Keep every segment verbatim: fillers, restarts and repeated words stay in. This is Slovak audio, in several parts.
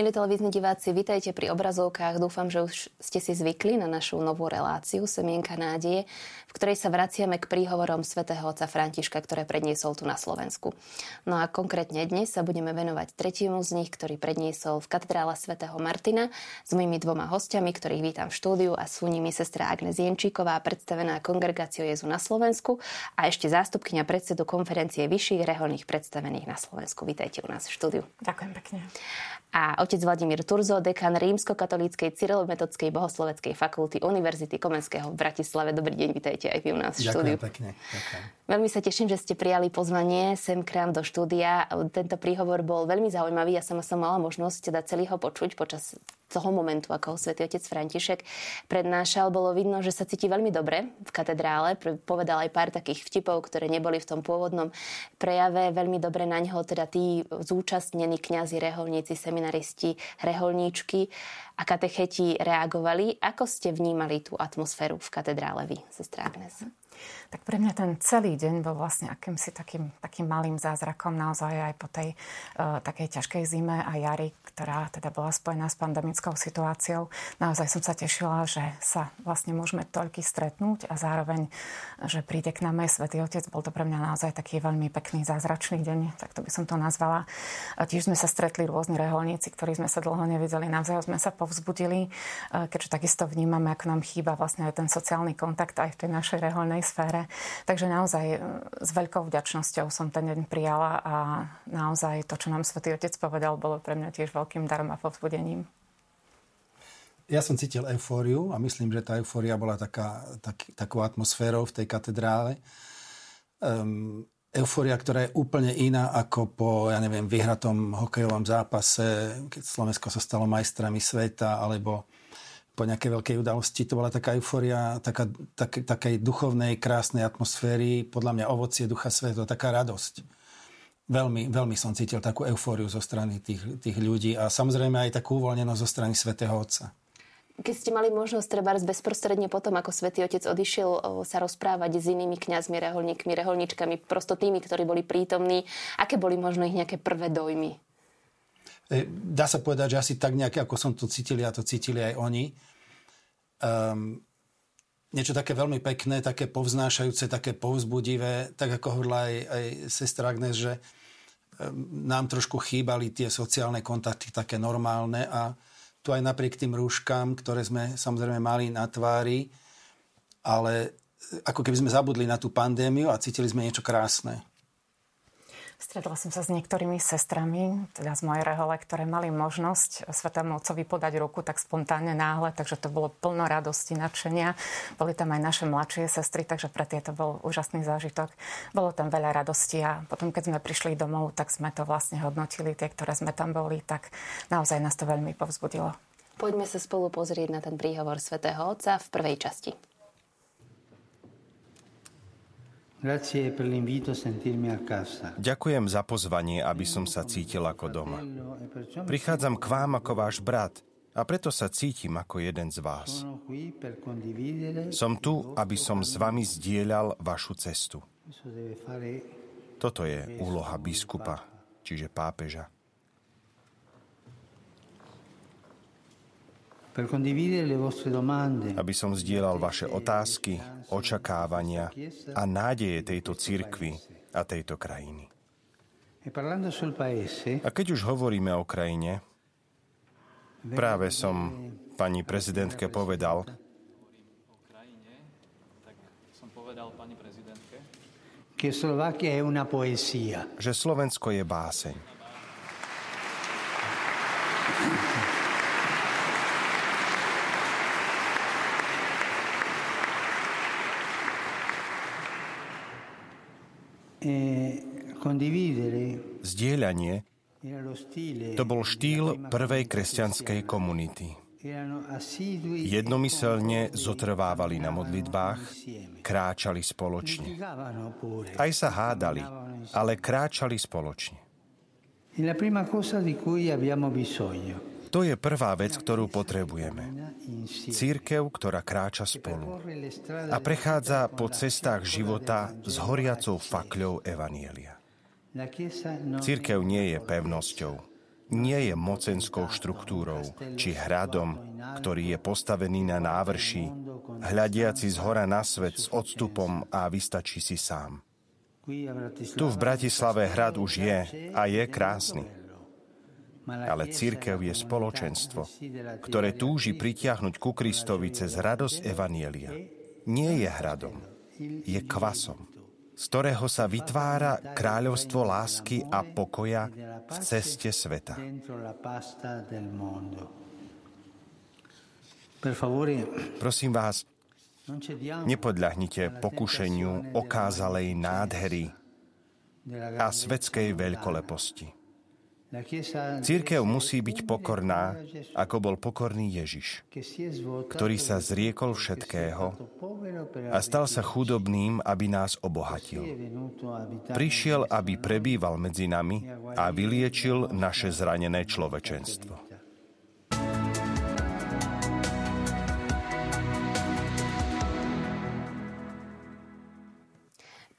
Milí televízni diváci, vitajte pri obrazovkách. Dúfam, že už ste si zvykli na našu novú reláciu Semienka nádeje, v ktorej sa vraciame k príhovorom svätého otca Františka, ktoré predniesol tu na Slovensku. No a konkrétne dnes sa budeme venovať tretiemu z nich, ktorý predniesol v katedrále svätého Martina s mojimi dvoma hostiami, ktorých vítam v štúdiu a sú nimi sestra Agnes Jenčíková, predstavená Kongregáciou Jezu na Slovensku a ešte zástupkyňa predsedu konferencie vyšších reholných predstavených na Slovensku. Vítajte u nás v štúdiu. Ďakujem pekne. A otec Vladimír Turzo, dekan Rímskokatolíckej Cyrilometodskej bohosloveckej fakulty Univerzity Komenského v Bratislave. Dobrý deň, vitajte aj vy u nás v štúdiu. Ďakujem pekne. Ďakujem. Veľmi sa teším, že ste prijali pozvanie sem k nám do štúdia. Tento príhovor bol veľmi zaujímavý. Ja sama som mala možnosť teda celý ho počuť počas toho momentu, ako ho svätý otec František prednášal. Bolo vidno, že sa cíti veľmi dobre v katedrále. Povedal aj pár takých vtipov, ktoré neboli v tom pôvodnom prejave. Veľmi dobre na ňoho teda tí zúčastnení kňazi, reholníci, seminaristi, reholníčky a katecheti reagovali. Ako ste vnímali tú atmosféru v katedrále vy, sestra Agnes? Tak pre mňa ten celý deň bol vlastne akýmsi takým, takým malým zázrakom naozaj aj po tej uh, takej ťažkej zime a jari, ktorá teda bola spojená s pandemickou situáciou. Naozaj som sa tešila, že sa vlastne môžeme toľky stretnúť a zároveň, že príde k nám aj Svätý Otec. Bol to pre mňa naozaj taký veľmi pekný zázračný deň, tak to by som to nazvala. A tiež sme sa stretli rôzni reholníci, ktorí sme sa dlho nevideli. Navzájom sme sa povzbudili, uh, keďže takisto vnímame, ako nám chýba vlastne aj ten sociálny kontakt aj v tej našej reholnej sfére. Takže naozaj s veľkou vďačnosťou som ten deň prijala a naozaj to, čo nám Svätý Otec povedal, bolo pre mňa tiež veľkým darom a povzbudením. Ja som cítil eufóriu a myslím, že tá eufória bola taká, tak, takou atmosférou v tej katedrále. Um, eufória, ktorá je úplne iná ako po, ja neviem, vyhratom hokejovom zápase, keď Slovensko sa stalo majstrami sveta, alebo po nejakej veľkej udalosti. To bola taká eufória, taká, tak, takej duchovnej, krásnej atmosféry, podľa mňa ovocie Ducha Svätého, taká radosť. Veľmi, veľmi som cítil takú eufóriu zo strany tých, tých ľudí a samozrejme aj takú uvoľnenosť zo strany Svätého Otca. Keď ste mali možnosť treba bezprostredne potom, ako Svätý Otec odišiel, sa rozprávať s inými kňazmi, reholníkmi, reholníčkami, prosto tými, ktorí boli prítomní, aké boli možno ich nejaké prvé dojmy? Dá sa povedať, že asi tak nejaké, ako som to cítil, a to cítili aj oni. Um, niečo také veľmi pekné, také povznášajúce, také povzbudivé. Tak ako hovorila aj, aj sestra Agnes, že um, nám trošku chýbali tie sociálne kontakty také normálne a tu aj napriek tým rúškam, ktoré sme samozrejme mali na tvári, ale ako keby sme zabudli na tú pandémiu a cítili sme niečo krásne. Stretla som sa s niektorými sestrami, teda z mojej rehole, ktoré mali možnosť Svätému Otcovi podať ruku tak spontánne náhle, takže to bolo plno radosti, nadšenia. Boli tam aj naše mladšie sestry, takže pre tie to bol úžasný zážitok. Bolo tam veľa radosti a potom, keď sme prišli domov, tak sme to vlastne hodnotili, tie, ktoré sme tam boli, tak naozaj nás to veľmi povzbudilo. Poďme sa spolu pozrieť na ten príhovor Svätého Otca v prvej časti. Ďakujem za pozvanie, aby som sa cítil ako doma. Prichádzam k vám ako váš brat a preto sa cítim ako jeden z vás. Som tu, aby som s vami zdieľal vašu cestu. Toto je úloha biskupa, čiže pápeža. Aby som zdieľal vaše otázky, očakávania a nádeje tejto cirkvi a tejto krajiny. A keď už hovoríme o krajine, práve som pani prezidentke povedal, že Slovensko je báseň. Zdieľanie to bol štýl prvej kresťanskej komunity. Jednomyselne zotrvávali na modlitbách, kráčali spoločne. Aj sa hádali, ale kráčali spoločne. To je prvá vec, ktorú potrebujeme. Cirkev, ktorá kráča spolu a prechádza po cestách života s horiacou fakľou evanjelia. Cirkev nie je pevnosťou, nie je mocenskou štruktúrou či hradom, ktorý je postavený na návrší, hľadiaci z hora na svet s odstupom a vystačí si sám. Tu v Bratislave hrad už je a je krásny. Ale cirkev je spoločenstvo, ktoré túži pritiahnuť ku Kristovi cez radosť evanjelia. Nie je hradom, je kvasom, z ktorého sa vytvára kráľovstvo lásky a pokoja v ceste sveta. Prosím vás, nepodľahnite pokušeniu okázalej nádhery a svetskej veľkoleposti. Cirkev musí byť pokorná, ako bol pokorný Ježiš, ktorý sa zriekol všetkého a stal sa chudobným, aby nás obohatil. Prišiel, aby prebýval medzi nami a vyliečil naše zranené človečenstvo.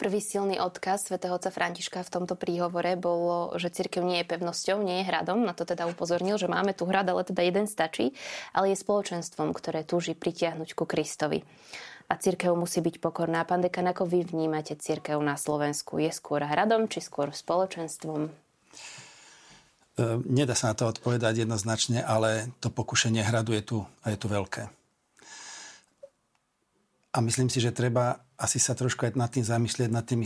Prvý silný odkaz svätého otca Františka v tomto príhovore bolo, že cirkev nie je pevnosťou, nie je hradom. Na to teda upozornil, že máme tu hrad, ale teda jeden stačí, ale je spoločenstvom, ktoré túži pritiahnuť ku Kristovi. A cirkev musí byť pokorná. Pán dekan, ako vy vnímate cirkev na Slovensku? Je skôr hradom, či skôr spoločenstvom? Nedá sa na to odpovedať jednoznačne, ale to pokušenie hradu je tu a je tu veľké. A myslím si, že treba asi sa trošku aj nad tým zamyslieť, nad tými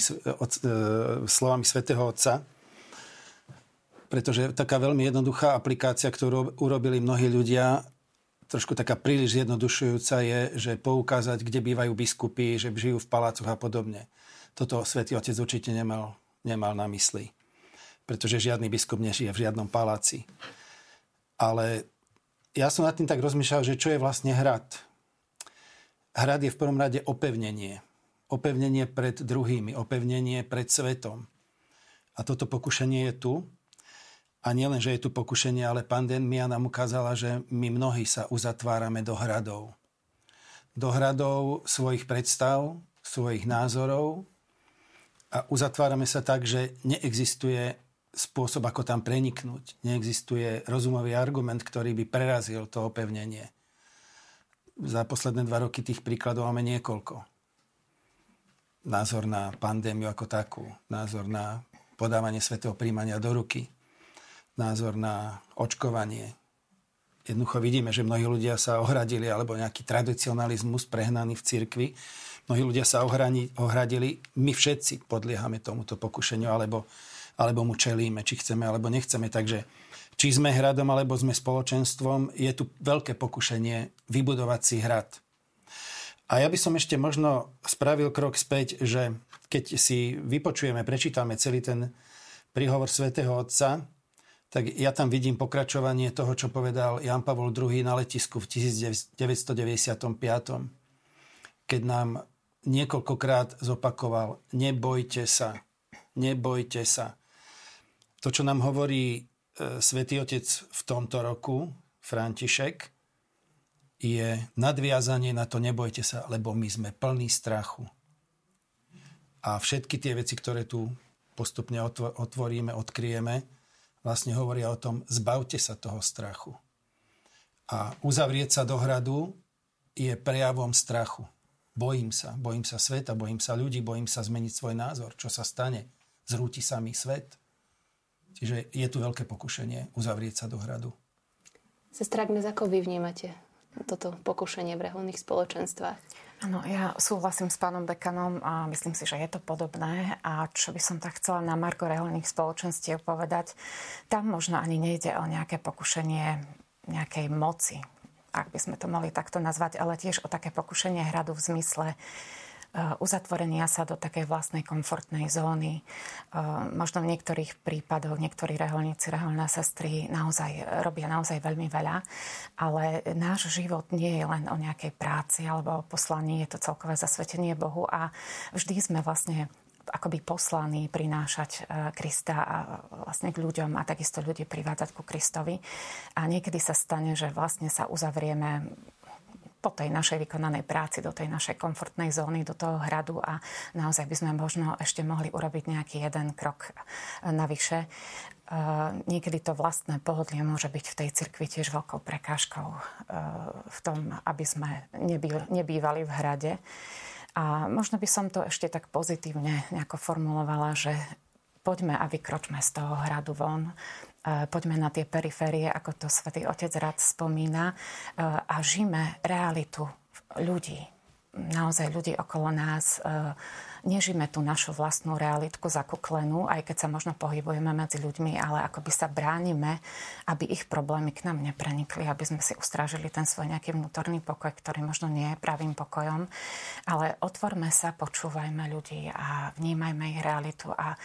slovami svätého Otca. Pretože taká veľmi jednoduchá aplikácia, ktorú urobili mnohí ľudia, trošku taká príliš zjednodušujúca je, že poukázať, kde bývajú biskupy, že žijú v palácoch a podobne. Toto svätý Otec určite nemal, nemal na mysli. Pretože žiadny biskup nežije v žiadnom paláci. Ale ja som nad tým tak rozmýšľal, že čo je vlastne hrad. Hrad je v prvom rade opevnenie. Opevnenie pred druhými, opevnenie pred svetom. A toto pokušenie je tu. A nielen, že je tu pokušenie, ale pandémia nám ukázala, že my mnohí sa uzatvárame do hradov. Do hradov svojich predstav, svojich názorov. A uzatvárame sa tak, že neexistuje spôsob, ako tam preniknúť. Neexistuje rozumový argument, ktorý by prerazil to opevnenie. Za posledné dva roky tých príkladov máme niekoľko. Názor na pandémiu ako takú, názor na podávanie svätého príjmania do ruky, názor na očkovanie. Jednoducho vidíme, že mnohí ľudia sa ohradili, alebo nejaký tradicionalizmus prehnaný v cirkvi. Mnohí ľudia sa ohrani, ohradili. My všetci podliehame tomuto pokušeniu, alebo, alebo mu čelíme, či chceme, alebo nechceme. Takže či sme hradom, alebo sme spoločenstvom, je tu veľké pokušenie vybudovať si hrad. A ja by som ešte možno spravil krok späť, že keď si vypočujeme, prečítame celý ten príhovor svätého Otca, tak ja tam vidím pokračovanie toho, čo povedal Ján Pavol druhý na letisku v devätnásťstodeväťdesiatpäť, keď nám niekoľkokrát zopakoval: nebojte sa, nebojte sa. To, čo nám hovorí Svätý Otec v tomto roku, František, je nadviazanie na to nebojte sa, lebo my sme plní strachu. A všetky tie veci, ktoré tu postupne otvoríme, odkryjeme, vlastne hovoria o tom, zbavte sa toho strachu. A uzavrieť sa do hradu je prejavom strachu. Bojím sa, bojím sa sveta, bojím sa ľudí, bojím sa zmeniť svoj názor. Čo sa stane? Zrúti sa mi svet. Čiže je tu veľké pokušenie uzavrieť sa do hradu. Sestra Agnes, ako vy vnímate toto pokušenie v reholných spoločenstvách? Áno, ja súhlasím s pánom dekanom a myslím si, že je to podobné. A čo by som tak chcela na margo reholných spoločenstiev povedať, tam možno ani nejde o nejaké pokušenie nejakej moci, ak by sme to mohli takto nazvať, ale tiež o také pokušenie hradu v zmysle uzatvorenia sa do takej vlastnej komfortnej zóny. Možno v niektorých prípadoch, niektorí reholníci, reholné sestry naozaj robia naozaj veľmi veľa, ale náš život nie je len o nejakej práci alebo o poslaní, je to celkové zasvetenie Bohu a vždy sme vlastne akoby poslaní prinášať Krista a vlastne k ľuďom a takisto ľudí privádzať ku Kristovi. A niekedy sa stane, že vlastne sa uzavrieme po tej našej vykonanej práci do tej našej komfortnej zóny, do toho hradu a naozaj by sme možno ešte mohli urobiť nejaký jeden krok navyše. Uh, niekedy to vlastné pohodlie môže byť v tej cirkvi tiež veľkou prekážkou uh, v tom, aby sme nebývali, nebývali v hrade. A možno by som to ešte tak pozitívne nejako formulovala, že poďme a vykročme z toho hradu von. Poďme na tie periférie, ako to Svätý Otec rád spomína, a žijme realitu ľudí, naozaj ľudí okolo nás. Nežijme tú našu vlastnú realitku zakuklenú, aj keď sa možno pohybujeme medzi ľuďmi, ale akoby sa bránime, aby ich problémy k nám neprenikli, aby sme si ustrážili ten svoj nejaký vnútorný pokoj, ktorý možno nie je pravým pokojom. Ale otvorme sa, počúvajme ľudí a vnímajme ich realitu a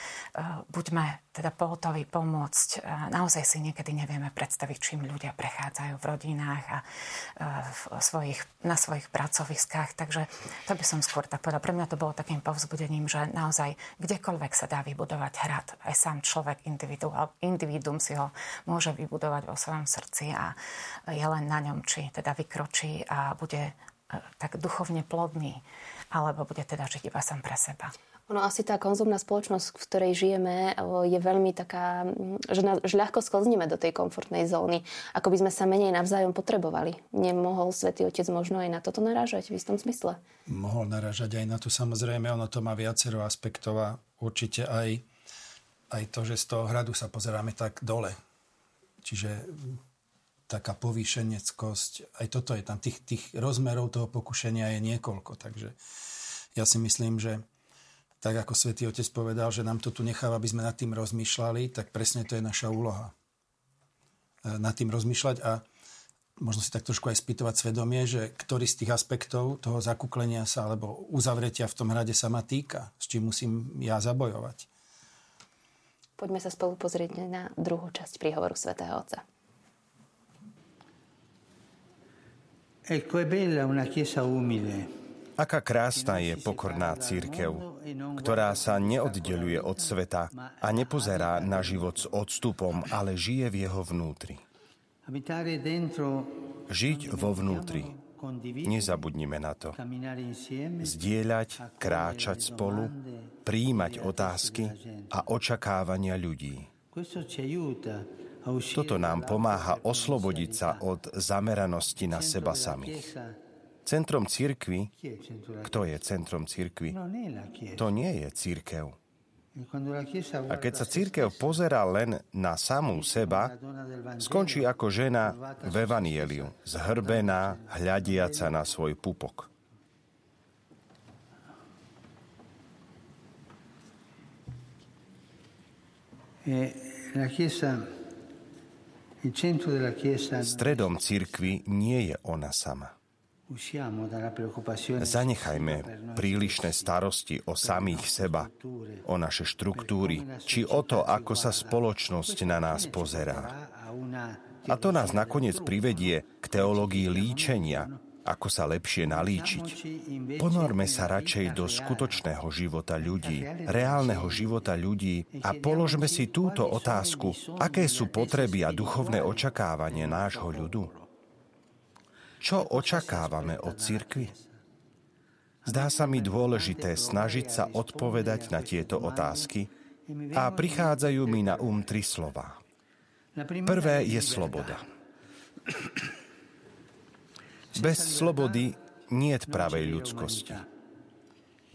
buďme teda pohotoví pomôcť. Naozaj si niekedy nevieme predstaviť, čím ľudia prechádzajú v rodinách a v svojich, na svojich pracoviskách. Takže to by som skôr tak povedala. Pre mňa to bolo takým povzbudením, že naozaj kdekoľvek sa dá vybudovať hrad. Aj sám človek, individuál, individuum si ho môže vybudovať vo svojom srdci a je len na ňom, či teda vykročí a bude tak duchovne plodný, alebo bude teda žiť iba sám pre seba. Ono asi tá konzumná spoločnosť, v ktorej žijeme, je veľmi taká, že, na, že ľahko sklzneme do tej komfortnej zóny. Ako by sme sa menej navzájom potrebovali. Nemohol Svätý Otec možno aj na toto narážať v istom zmysle? Mohol narážať aj na to. Samozrejme, ono to má viacero aspektov a určite aj, aj to, že z toho hradu sa pozeráme tak dole. Čiže taká povýšeneckosť. Aj toto je tam. Tých, tých rozmerov toho pokušenia je niekoľko. Takže ja si myslím, že tak ako Svätý Otec povedal, že nám to tu necháva, aby sme nad tým rozmýšľali, tak presne to je naša úloha. Nad tým rozmýšľať a možno si tak trošku aj spýtovať svedomie, že ktorý z tých aspektov toho zakúklenia sa alebo uzavretia v tom hrade sa ma týka, s čím musím ja zabojovať. Poďme sa spolu pozrieť na druhú časť príhovoru Svätého Otca. Ecco è bella una chiesa umile. Aká krásna je pokorná cirkev, ktorá sa neoddeľuje od sveta a nepozerá na život s odstupom, ale žije v jeho vnútri. Žiť vo vnútri. Nezabudnime na to. Zdieľať, kráčať spolu, prijímať otázky a očakávania ľudí. Toto nám pomáha oslobodiť sa od zameranosti na seba samých. Centrom cirkvi, kto je centrom cirkvi? To nie je cirkev. A keď sa cirkev pozerá len na samú seba, skončí ako žena v evanjeliu, zhrbená, hľadiaca na svoj pupok. Stredom cirkvi nie je ona sama. Zanechajme prílišné starosti o samých seba, o naše štruktúry, či o to, ako sa spoločnosť na nás pozerá. A to nás nakoniec privedie k teológii líčenia, ako sa lepšie nalíčiť. Ponorme sa radšej do skutočného života ľudí, reálneho života ľudí a položme si túto otázku, aké sú potreby a duchovné očakávanie nášho ľudu. Čo očakávame od cirkvi? Zdá sa mi dôležité snažiť sa odpovedať na tieto otázky a prichádzajú mi na um tri slová. Prvé je sloboda. Bez slobody niet pravej ľudskosti,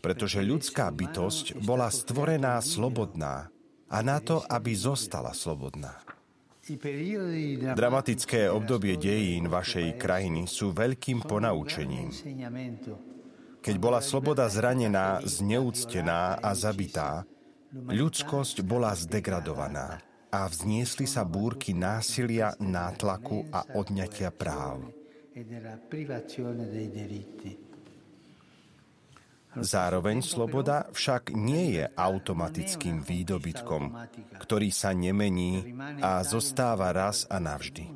pretože ľudská bytosť bola stvorená slobodná a na to, aby zostala slobodná. Dramatické obdobie dejín vašej krajiny sú veľkým ponaučením. Keď bola sloboda zranená, zneúctená a zabitá, ľudskosť bola zdegradovaná a vzniesli sa búrky násilia, nátlaku a odňatia práv. Zároveň sloboda však nie je automatickým výdobytkom, ktorý sa nemení a zostáva raz a navždy.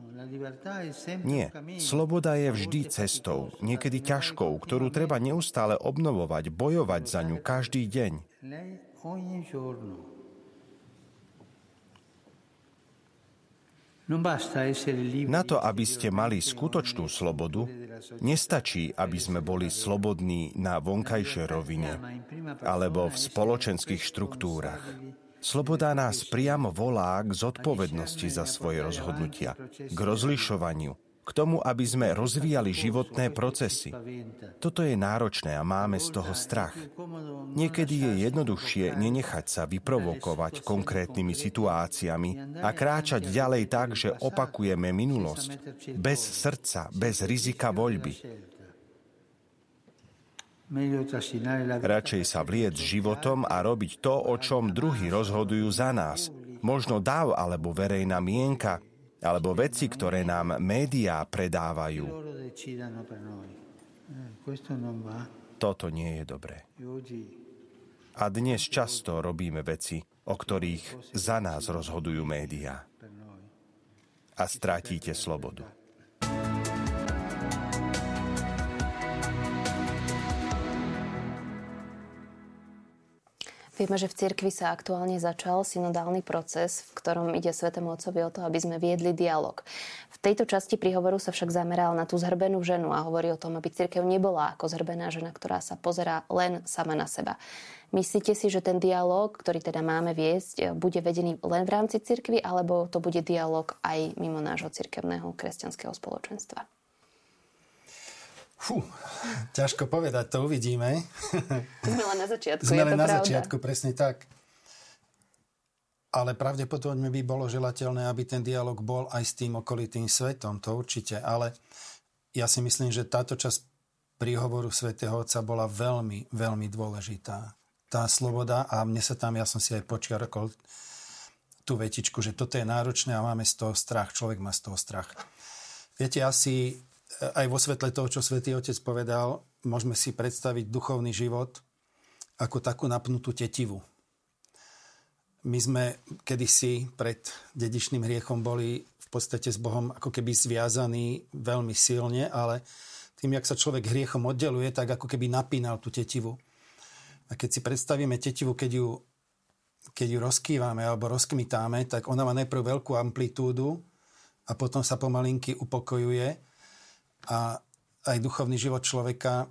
Nie, sloboda je vždy cestou, niekedy ťažkou, ktorú treba neustále obnovovať, bojovať za ňu každý deň. Na to, aby ste mali skutočnú slobodu, Nestačí, aby sme boli slobodní na vonkajšej rovine alebo v spoločenských štruktúrach. Sloboda nás priamo volá k zodpovednosti za svoje rozhodnutia, k rozlišovaniu, k tomu, aby sme rozvíjali životné procesy. Toto je náročné a máme z toho strach. Niekedy je jednoduchšie nenechať sa vyprovokovať konkrétnymi situáciami a kráčať ďalej tak, že opakujeme minulosť, bez srdca, bez rizika voľby. Radšej sa vliec životom a robiť to, o čom druhí rozhodujú za nás. Možno dáv alebo verejná mienka, alebo veci, ktoré nám médiá predávajú. Toto nie je dobré. A dnes často robíme veci, o ktorých za nás rozhodujú médiá. A stratíte slobodu. Vieme, že v cirkvi sa aktuálne začal synodálny proces, v ktorom ide Svätému Otcovi o to, aby sme viedli dialog. V tejto časti príhovoru sa však zameral na tú zhrbenú ženu a hovorí o tom, aby cirkev nebola ako zhrbená žena, ktorá sa pozerá len sama na seba. Myslíte si, že ten dialog, ktorý teda máme viesť, bude vedený len v rámci cirkvi, alebo to bude dialog aj mimo nášho cirkevného kresťanského spoločenstva? Fú, ťažko povedať, to uvidíme. Sme len na začiatku, Sme len je to na pravda. začiatku, presne tak. Ale pravdepodobne by bolo želateľné, aby ten dialog bol aj s tým okolitým svetom, to určite. Ale ja si myslím, že táto časť príhovoru Svätého Otca bola veľmi, veľmi dôležitá. Tá sloboda, a mne sa tam, ja som si aj počiarkol tú vetičku, že toto je náročné a máme z toho strach, človek má z toho strach. Viete, asi... Aj vo svetle toho, čo Svätý Otec povedal, môžeme si predstaviť duchovný život ako takú napnutú tetivu. My sme kedysi pred dedičným hriechom boli v podstate s Bohom ako keby zviazaní veľmi silne, ale tým, jak sa človek hriechom oddeluje, tak ako keby napínal tú tetivu. A keď si predstavíme tetivu, keď ju, keď ju rozkývame alebo rozkmitáme, tak ona má najprv veľkú amplitúdu a potom sa pomalinky upokojuje. A aj duchovný život človeka,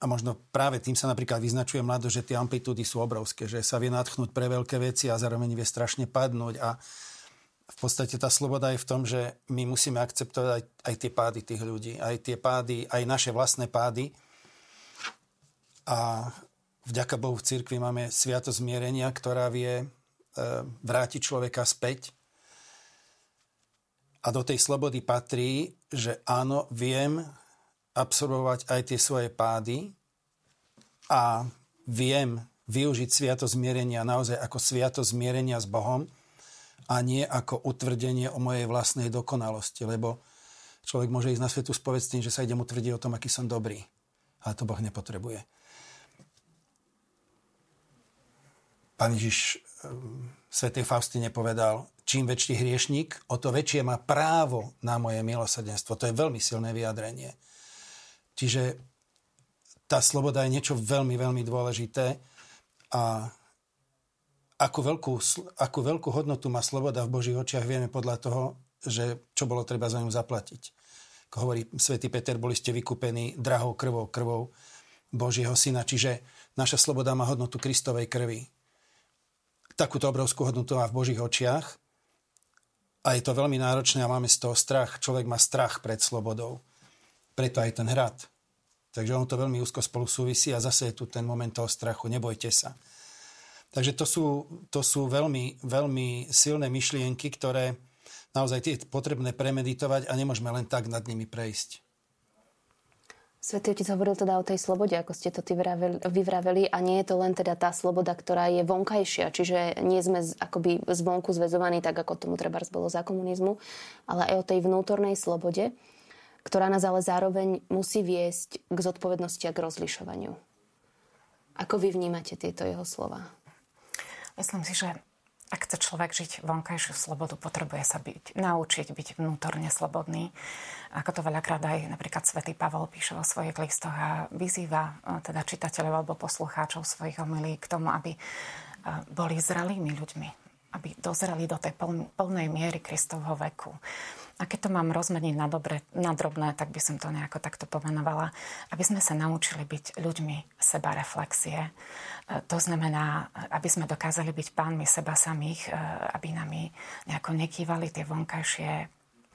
a možno práve tým sa napríklad vyznačuje mlado, že tie amplitúdy sú obrovské, že sa vie nadchnúť pre veľké veci a zároveň vie strašne padnúť. A v podstate tá sloboda je v tom, že my musíme akceptovať aj, aj tie pády tých ľudí, aj tie pády, aj naše vlastné pády. A vďaka Bohu v cirkvi máme sviatosť zmierenia, ktorá vie e, vrátiť človeka späť. A do tej slobody patrí, že áno, viem absorbovať aj tie svoje pády a viem využiť sviatosť zmierenia naozaj ako sviatosť zmierenia s Bohom a nie ako utvrdenie o mojej vlastnej dokonalosti. Lebo človek môže ísť na svetu spoved s tým, že sa idem utvrdiť o tom, aký som dobrý. A to Boh nepotrebuje. Pán Ježiš svätej Faustine povedal: čím väčší hriešník, o to väčšie má právo na moje milosrdenstvo. To je veľmi silné vyjadrenie. Čiže tá sloboda je niečo veľmi, veľmi dôležité. A akú veľkú, akú veľkú hodnotu má sloboda v Božích očiach, vieme podľa toho, že čo bolo treba za ňu zaplatiť. Ako hovorí svätý Peter, boli ste vykúpení drahou krvou, krvou Božieho Syna. Čiže naša sloboda má hodnotu Kristovej krvi. Takúto obrovskú hodnotu má v Božích očiach. A je to veľmi náročné a máme z toho strach. Človek má strach pred slobodou. Preto aj ten hrad. Takže ono to veľmi úzko spolu súvisí a zase je tu ten moment toho strachu. Nebojte sa. Takže to sú, to sú veľmi, veľmi silné myšlienky, ktoré naozaj je potrebné premeditovať a nemôžeme len tak nad nimi prejsť. Svätý Otec hovoril teda o tej slobode, ako ste to vyvraveli, a nie je to len teda tá sloboda, ktorá je vonkajšia, čiže nie sme akoby zvonku zväzovaní, tak ako tomu trebárs bolo za komunizmu, ale aj o tej vnútornej slobode, ktorá nás ale zároveň musí viesť k zodpovednosti a k rozlišovaniu. Ako vy vnímate tieto jeho slova? Myslím si, že ak chce človek žiť vonkajšiu slobodu, potrebuje sa byť, naučiť byť vnútorne slobodný. Ako to veľakrát aj napríklad svätý Pavol píše vo svojich listoch a vyzýva teda čitateľov alebo poslucháčov svojich homilí k tomu, aby boli zrelými ľuďmi, aby dozreli do tej plnej miery Kristovho veku. A keď to mám rozmeniť na, dobre, na drobné, tak by som to nejako takto pomenovala, aby sme sa naučili byť ľuďmi sebareflexie. To znamená, aby sme dokázali byť pánmi seba samých, aby nami nejako nekývali tie vonkajšie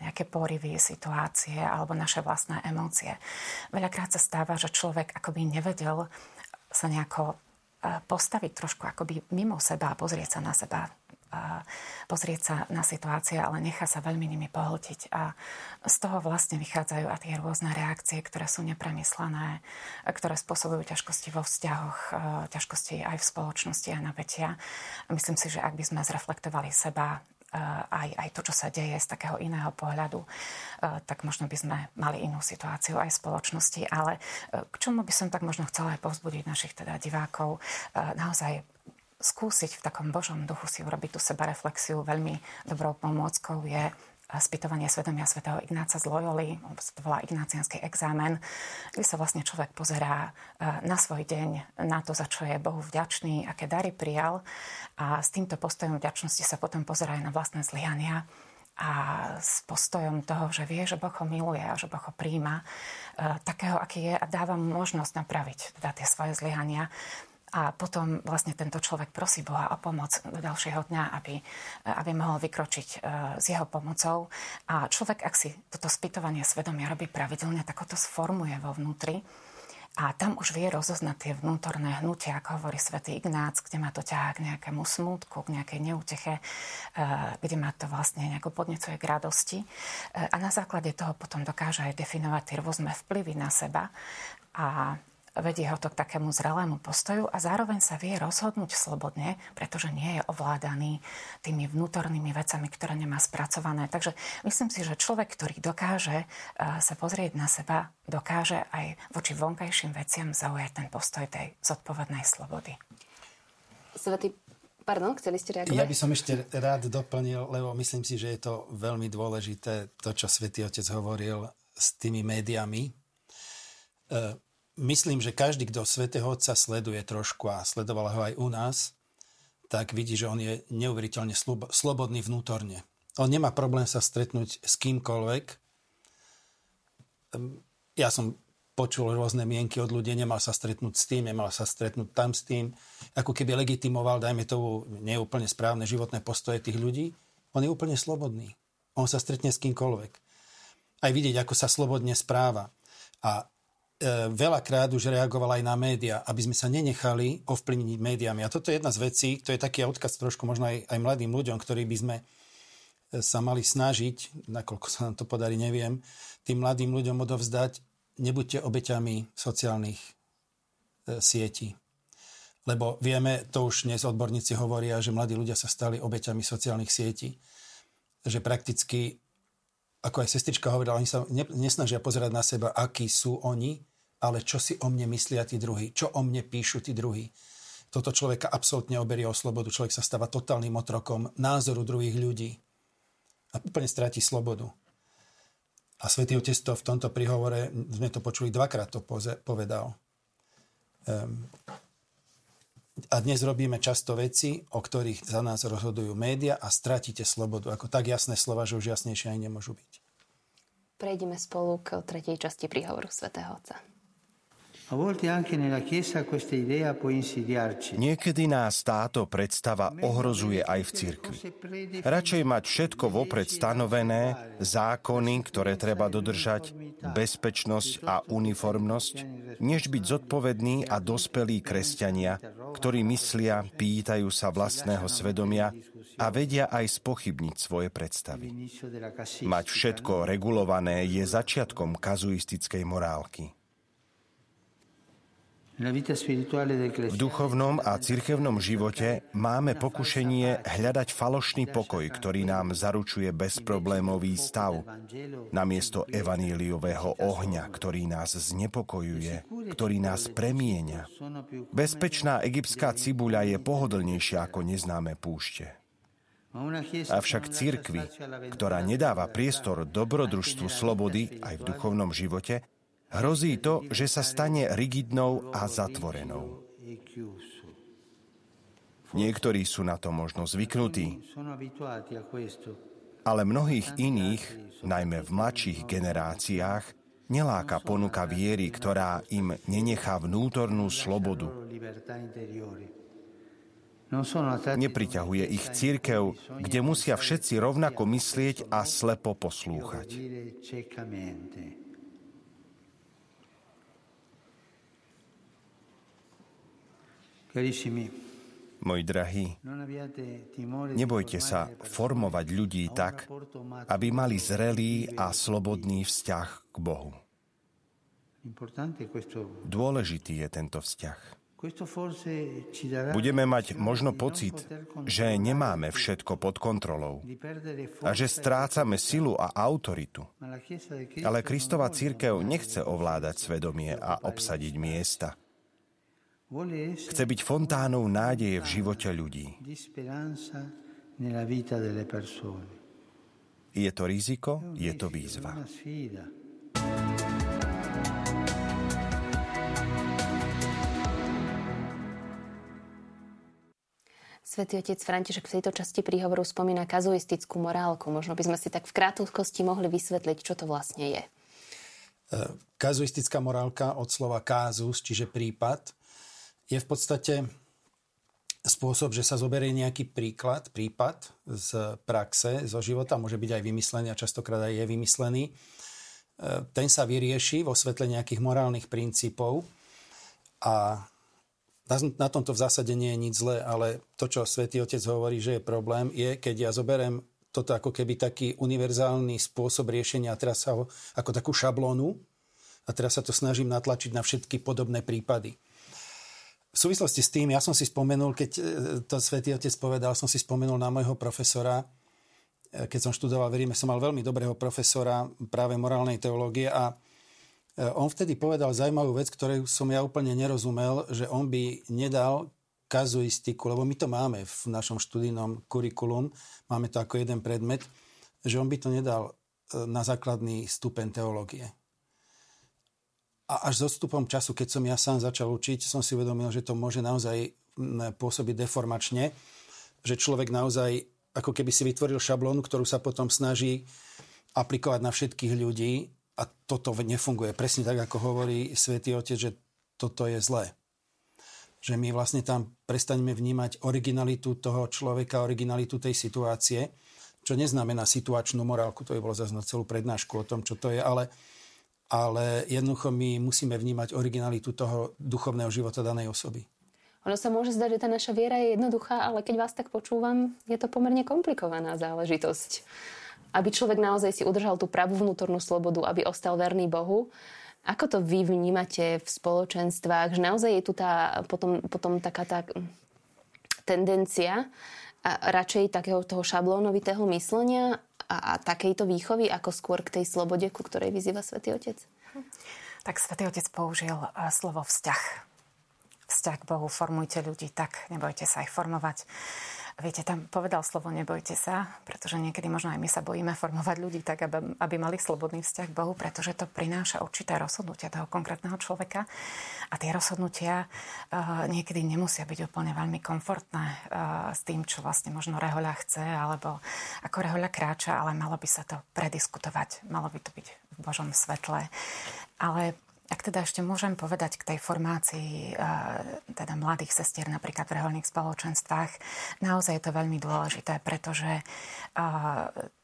nejaké porivy, situácie alebo naše vlastné emócie. Veľakrát sa stáva, že človek akoby nevedel sa nejako postaviť trošku akoby mimo seba a pozrieť sa na seba, pozrieť sa na situácie, ale nechá sa veľmi nimi pohltiť. A z toho vlastne vychádzajú a tie rôzne reakcie, ktoré sú nepremyslené, ktoré spôsobujú ťažkosti vo vzťahoch, ťažkosti aj v spoločnosti a napätia. Myslím si, že ak by sme zreflektovali seba, Aj, aj to, čo sa deje z takého iného pohľadu, tak možno by sme mali inú situáciu aj v spoločnosti. Ale k čomu by som tak možno chcela aj povzbudiť našich teda divákov, naozaj skúsiť v takom Božom duchu si urobiť tú sebareflexiu. Veľmi dobrou pomôckou je spýtovanie svedomia svätého Ignáca z Loyoli, to volá ignáciansky exámen, kde sa vlastne človek pozerá na svoj deň, na to, za čo je Bohu vďačný, aké dary prijal, a s týmto postojom vďačnosti sa potom pozerá aj na vlastné zlyhania a s postojom toho, že vie, že Boh ho miluje a že Boh ho prijíma takého, aký je, a dáva mu možnosť napraviť teda tie svoje zlyhania. A potom vlastne tento človek prosí Boha o pomoc do ďalšieho dňa, aby, aby mohol vykročiť s jeho pomocou. A človek, ak si toto spýtovanie svedomia robí pravidelne, tak ho to sformuje vo vnútri. A tam už vie rozoznať tie vnútorné hnutia, ako hovorí svätý Ignác, kde ma to ťahá k nejakému smútku, k nejakej neúteche, kde ma to vlastne nejako podnecuje k radosti. A na základe toho potom dokáže aj definovať tie rôzne vplyvy na seba a vedie ho to k takému zrelému postoju a zároveň sa vie rozhodnúť slobodne, pretože nie je ovládaný tými vnútornými vecami, ktoré nemá spracované. Takže myslím si, že človek, ktorý dokáže sa pozrieť na seba, dokáže aj voči vonkajším veciam zaujať ten postoj tej zodpovednej slobody. Svätý, pardon, chceli ste reagovať? Ja by som ešte rád doplnil, lebo myslím si, že je to veľmi dôležité, to, čo Svätý Otec hovoril s tými médiami. E- Myslím, že každý, kto Svätého Otca sleduje trošku a sledoval ho aj u nás, tak vidí, že on je neuveriteľne slobodný vnútorne. On nemá problém sa stretnúť s kýmkoľvek. Ja som počul rôzne mienky od ľudí, nemal sa stretnúť s tým, nemal sa stretnúť tam s tým. Ako keby legitimoval, dajme tomu, neúplne správne životné postoje tých ľudí. On je úplne slobodný. On sa stretne s kýmkoľvek. Aj vidieť, ako sa slobodne správa. A veľakrát už reagovala aj na médiá, aby sme sa nenechali ovplyvniť médiami. A toto je jedna z vecí, to je taký odkaz trošku možno aj, aj mladým ľuďom, ktorí by sme sa mali snažiť, nakoľko sa nám to podarí, neviem, tým mladým ľuďom odovzdať, nebuďte obeťami sociálnych e, sietí. Lebo vieme, to už dnes odborníci hovoria, že mladí ľudia sa stali obeťami sociálnych sietí. Že prakticky, ako aj sestrička hovorila, oni sa ne, nesnažia pozerať na seba, akí sú oni, ale čo si o mne myslia tí druhí, čo o mne píšu tí druhí. Toto človeka absolútne oberie o slobodu, človek sa stáva totálnym otrokom názoru druhých ľudí a úplne stratí slobodu. A Svätý Otec to v tomto príhovore, sme to počuli dvakrát, to povedal. Um, a dnes robíme často veci, o ktorých za nás rozhodujú médiá, a stratíte slobodu. Ako tak jasné slova, že už jasnejšie aj nemôžu byť. Prejdeme spolu k tretej časti príhovoru Svätého Otca. Niekedy nás táto predstava ohrozuje aj v cirkvi. Radšej mať všetko vopred stanovené, zákony, ktoré treba dodržať, bezpečnosť a uniformnosť, než byť zodpovední a dospelí kresťania, ktorí myslia, pýtajú sa vlastného svedomia a vedia aj spochybniť svoje predstavy. Mať všetko regulované je začiatkom kazuistickej morálky. V duchovnom a cirkevnom živote máme pokušenie hľadať falošný pokoj, ktorý nám zaručuje bezproblémový stav, namiesto evaníliového ohňa, ktorý nás znepokojuje, ktorý nás premieňa. Bezpečná egyptská cibuľa je pohodlnejšia ako neznáme púšte. Avšak cirkvi, ktorá nedáva priestor dobrodružstvu slobody aj v duchovnom živote, hrozí to, že sa stane rigidnou a zatvorenou. Niektorí sú na to možno zvyknutí. ale mnohých iných, najmä v mladších generáciách, neláka ponuka viery, ktorá im nenechá vnútornú slobodu. Nepriťahuje ich cirkev, kde musia všetci rovnako myslieť a slepo poslúchať. Moji drahí, nebojte sa formovať ľudí tak, aby mali zrelý a slobodný vzťah k Bohu. Dôležitý je tento vzťah. Budeme mať možno pocit, že nemáme všetko pod kontrolou a že strácame silu a autoritu. Ale Kristova cirkev nechce ovládať svedomie a obsadiť miesta. Chce byť fontánou nádeje v živote ľudí. Je to riziko, je to výzva. Svätý otec František v tejto časti príhovoru spomína kazuistickú morálku. Možno by sme si tak v krátkosti mohli vysvetliť, čo to vlastne je. Kazuistická morálka od slova kázus, čiže prípad, je v podstate spôsob, že sa zoberie nejaký príklad, prípad z praxe, zo života, môže byť aj vymyslený a častokrát aj je vymyslený. Ten sa vyrieši vo svetle nejakých morálnych princípov a na tomto v zásade nie je nič zlé, ale to, čo Svätý Otec hovorí, že je problém, je, keď ja zoberiem toto ako keby taký univerzálny spôsob riešenia, teraz sa ho, ako takú šablónu, a teraz sa to snažím natlačiť na všetky podobné prípady. V súvislosti s tým, ja som si spomenul, keď to Svätý Otec povedal, som si spomenul na môjho profesora, keď som študoval v Ríme, som mal veľmi dobrého profesora práve morálnej teológie a on vtedy povedal zaujímavú vec, ktorú som ja úplne nerozumel, že on by nedal kazuistiku, lebo my to máme v našom študijnom kurikulum, máme to ako jeden predmet, že on by to nedal na základný stupeň teológie. A až s odstupom času, keď som ja sám začal učiť, som si uvedomil, že to môže naozaj pôsobiť deformačne, že človek naozaj ako keby si vytvoril šablónu, ktorú sa potom snaží aplikovať na všetkých ľudí. A toto nefunguje. Presne tak, ako hovorí Svätý Otec, že toto je zlé. Že my vlastne tam prestaňme vnímať originalitu toho človeka, originalitu tej situácie, čo neznamená situačnú morálku, to by bolo zase na celú prednášku o tom, čo to je, ale, ale jednoducho my musíme vnímať originalitu toho duchovného života danej osoby. Ono sa môže zdať, že tá naša viera je jednoduchá, ale keď vás tak počúvam, je to pomerne komplikovaná záležitosť. Aby človek naozaj si udržal tú pravú vnútornú slobodu, aby ostal verný Bohu. Ako to vy vnímate v spoločenstvách? Že naozaj je tu tá, potom, potom taká tá tendencia a radšej takého toho šablónovitého myslenia a, a takejto výchovy, ako skôr k tej slobode, ku ktorej vyzýva Svätý Otec? Tak Svätý Otec použil slovo vzťah. Vzťah k Bohu. Formujte ľudí tak, nebojte sa ich formovať. Viete, tam povedal slovo nebojte sa, pretože niekedy možno aj my sa bojíme formovať ľudí tak, aby, aby mali slobodný vzťah k Bohu, pretože to prináša určité rozhodnutia toho konkrétneho človeka a tie rozhodnutia uh, niekedy nemusia byť úplne veľmi komfortné uh, s tým, čo vlastne možno rehoľa chce alebo ako rehoľa kráča, ale malo by sa to prediskutovať, malo by to byť v Božom svetle. Ale ak teda ešte môžem povedať k tej formácii teda mladých sestier napríklad v reholných spoločenstvách, naozaj je to veľmi dôležité, pretože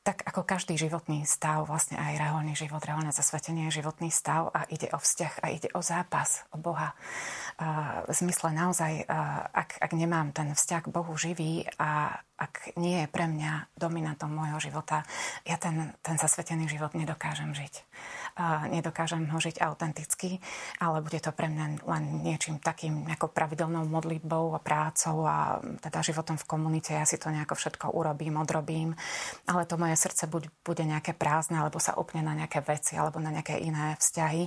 tak ako každý životný stav, vlastne aj reholný život, reholné zasvetenie je životný stav a ide o vzťah a ide o zápas, o Boha. V zmysle naozaj, ak, ak nemám ten vzťah k Bohu živý a ak nie je pre mňa dominantom môjho života, ja ten, ten zasvetený život nedokážem žiť. Nedokážem ho žiť autenticky, ale bude to pre mňa len niečím takým ako pravidelnou modlitbou a prácou a teda životom v komunite. Ja si to nejako všetko urobím, odrobím, ale to moje srdce buď bude nejaké prázdne, alebo sa opne na nejaké veci, alebo na nejaké iné vzťahy.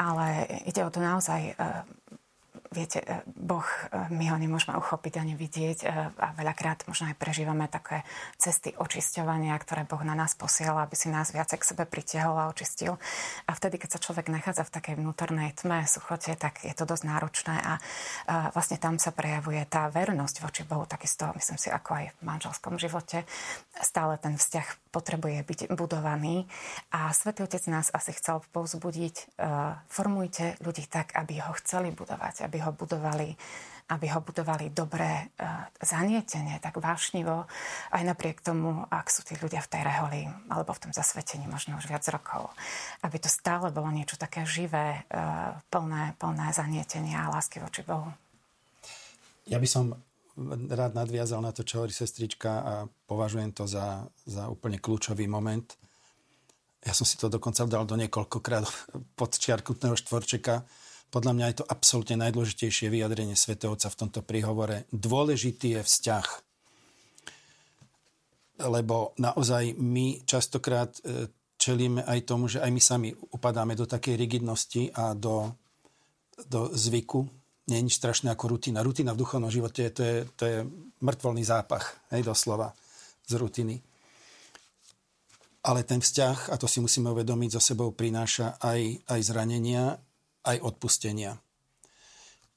Ale ide o to naozaj viete, Boh, my ho nemôžeme uchopiť ani vidieť a veľakrát možno aj prežívame také cesty očisťovania, ktoré Boh na nás posiela, aby si nás viac k sebe pritiahol a očistil. A vtedy, keď sa človek nachádza v takej vnútornej tme, suchote, tak je to dosť náročné a vlastne tam sa prejavuje tá vernosť voči Bohu, takisto, myslím si, ako aj v manželskom živote. Stále ten vzťah potrebuje byť budovaný a Svätý Otec nás asi chcel povzbudiť, formujte ľudí tak, aby ho chceli budovať, aby ho budovali, aby ho budovali dobré zanietenie, tak vášnivo, aj napriek tomu, ak sú tí ľudia v tej reholi alebo v tom zasvetení možno už viac rokov. Aby to stále bolo niečo také živé, plné, plné zanietenia a lásky voči Bohu. Ja by som rád nadviazal na to, čo hovorí sestrička a považujem to za, za úplne kľúčový moment. Ja som si to dokonca dal do niekoľkokrát podčiarknutého štvorčeka. Podľa mňa je to absolútne najdôležitejšie vyjadrenie Svätého Otca v tomto príhovore. Dôležitý je vzťah. Lebo naozaj my častokrát čelíme aj tomu, že aj my sami upadáme do takej rigidnosti a do, do zvyku. Nie je nič strašné ako rutina. Rutina v duchovnom živote, to je, to je mŕtvolný zápach, hej, doslova, z rutiny. Ale ten vzťah, a to si musíme uvedomiť, so sebou prináša aj, aj zranenia, aj odpustenia.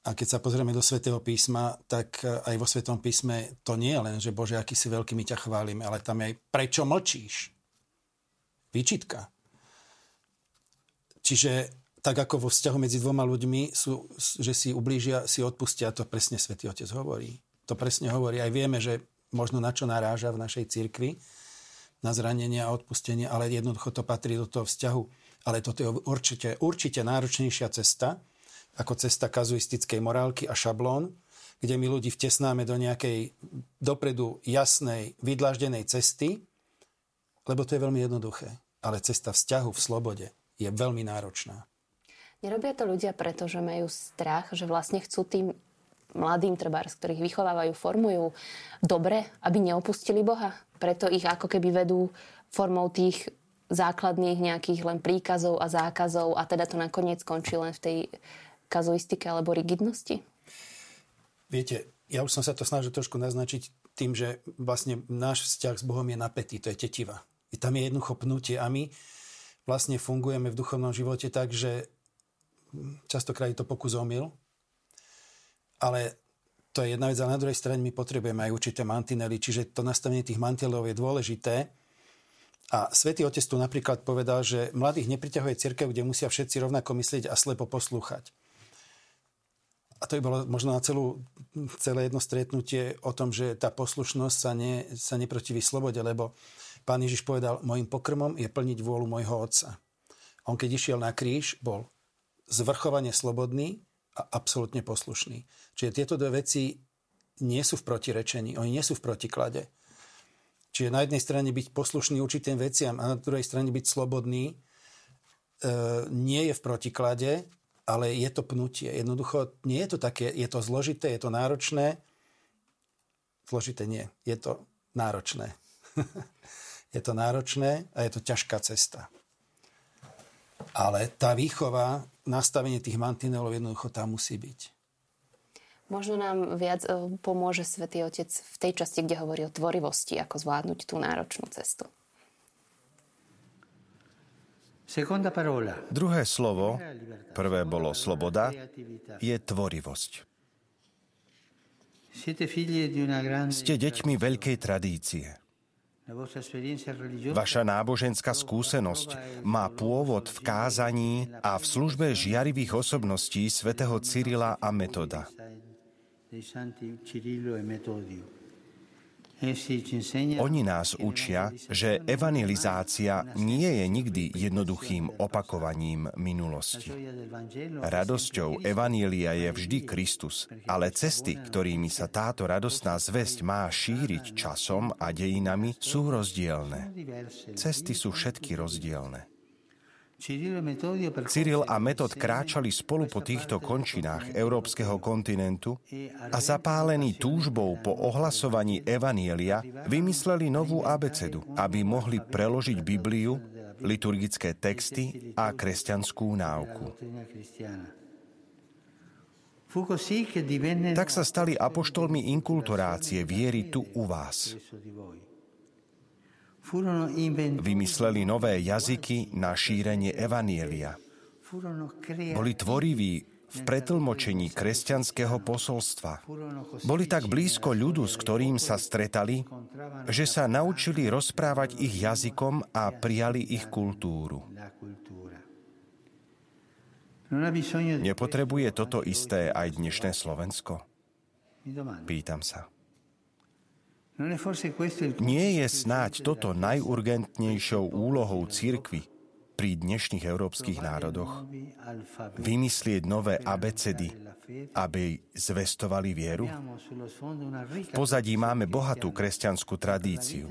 A keď sa pozrieme do Svätého písma, tak aj vo Svätom písme to nie je len, že Bože, aký si veľký, my ťa chválime, ale tam je aj prečo mlčíš? Výčitka. Čiže tak ako vo vzťahu medzi dvoma ľuďmi, sú, že si ublížia, si odpustia, to presne Svätý Otec hovorí. To presne hovorí. Aj vieme, že možno na čo naráža v našej cirkvi, na zranenia a odpustenie, ale jednoducho to patrí do toho vzťahu. Ale toto je určite, určite náročnejšia cesta, ako cesta kazuistickej morálky a šablón, kde my ľudí vtesnáme do nejakej dopredu jasnej, vydláždenej cesty, lebo to je veľmi jednoduché. Ale cesta vzťahu v slobode je veľmi náročná. Nerobia to ľudia, pretože majú strach, že vlastne chcú tým mladým trebárs, ktorých vychovávajú, formujú dobre, aby neopustili Boha. Preto ich ako keby vedú formou tých základných nejakých len príkazov a zákazov a teda to nakoniec skončí len v tej kazuistike alebo rigidnosti? Viete, ja už som sa to snažil trošku naznačiť tým, že vlastne náš vzťah s Bohom je napätý, to je tetiva. I tam je jednoducho pnutie a my vlastne fungujeme v duchovnom živote tak, že častokrát je to pokus omyl, ale to je jedna vec, ale na druhej strane my potrebujeme aj určité mantinely, čiže to nastavenie tých mantinelov je dôležité. A Svätý Otec tu napríklad povedal, že mladých nepriťahuje cirkev, kde musia všetci rovnako myslieť a slepo poslúchať. A to by bolo možno na celú, celé jedno stretnutie o tom, že tá poslušnosť sa, ne, sa neprotiví slobode, lebo Pán Ježiš povedal, mojím pokrmom je plniť vôľu mojho Otca. On keď išiel na kríž, bol zvrchovane slobodný a absolútne poslušný. Čiže tieto dve veci nie sú v protirečení, oni nie sú v protiklade. Čiže na jednej strane byť poslušný určitým veciam a na druhej strane byť slobodný e, nie je v protiklade, ale je to pnutie. Jednoducho nie je to také, je to zložité, je to náročné. Zložité nie, je to náročné. Je to náročné a je to ťažká cesta. Ale tá výchova, nastavenie tých mantinelov jednoducho tam musí byť. Možno nám viac pomôže Svätý Otec v tej časti, kde hovorí o tvorivosti, ako zvládnuť tú náročnú cestu. Druhé slovo, prvé bolo sloboda, je tvorivosť. Ste deťmi veľkej tradície. Vaša náboženská skúsenosť má pôvod v kázaní a v službe žiarivých osobností svätého Cyrila a Metoda. Oni nás učia, že evangelizácia nie je nikdy jednoduchým opakovaním minulosti. Radosťou evanjelia je vždy Kristus, ale cesty, ktorými sa táto radostná zvesť má šíriť časom a dejinami, sú rozdielne. Cesty sú všetky rozdielne. Cyril a Metod kráčali spolu po týchto končinách európskeho kontinentu a zapálení túžbou po ohlasovaní evanjelia vymysleli novú abecedu, aby mohli preložiť Bibliu, liturgické texty a kresťanskú náuku. Tak sa stali apoštolmi inkulturácie viery tu u vás. Vymysleli nové jazyky na šírenie evanjelia. Boli tvoriví v pretlmočení kresťanského posolstva. Boli tak blízko ľudu, s ktorým sa stretali, že sa naučili rozprávať ich jazykom a prijali ich kultúru. Nepotrebuje toto isté aj dnešné Slovensko? Pýtam sa. Nie je snáď toto najurgentnejšou úlohou cirkvi pri dnešných európskych národoch vymyslieť nové abecedy, aby zvestovali vieru? V pozadí máme bohatú kresťanskú tradíciu.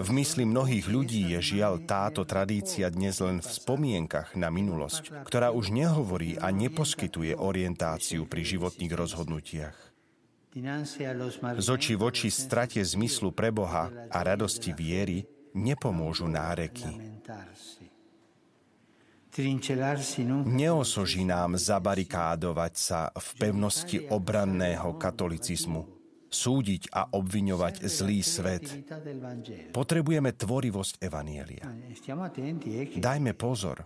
V mysli mnohých ľudí je žiaľ táto tradícia dnes len v spomienkach na minulosť, ktorá už nehovorí a neposkytuje orientáciu pri životných rozhodnutiach. Z očí v oči strate zmyslu pre Boha a radosti viery nepomôžu náreky. Neosoží nám zabarikádovať sa v pevnosti obranného katolicizmu, súdiť a obviňovať zlý svet. Potrebujeme tvorivosť evanjelia. Dajme pozor.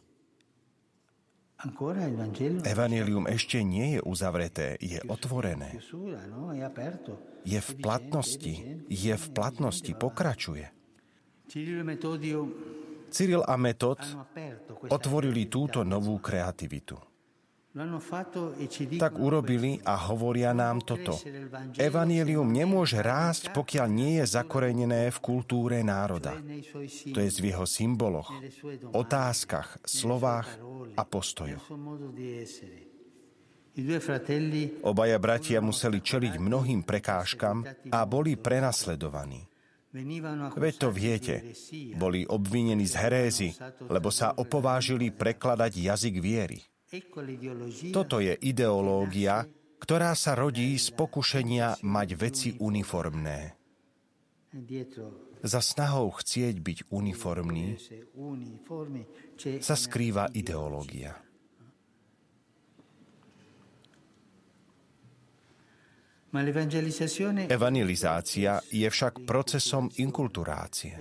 Evanjelium ešte nie je uzavreté, je otvorené. Je v platnosti, je v platnosti, pokračuje. Cyril a Metod otvorili túto novú kreativitu. Tak urobili a hovoria nám toto. Evanjelium nemôže rásť, pokiaľ nie je zakorenené v kultúre národa. To je v jeho symboloch, otázkach, slovách a postojoch. Obaja bratia museli čeliť mnohým prekážkam a boli prenasledovaní. Veď to viete, boli obvinení z herézy, lebo sa opovážili prekladať jazyk viery. Toto je ideológia, ktorá sa rodí z pokušenia mať veci uniformné. Za snahou chcieť byť uniformný sa skrýva ideológia. Evangelizácia je však procesom inkulturácie.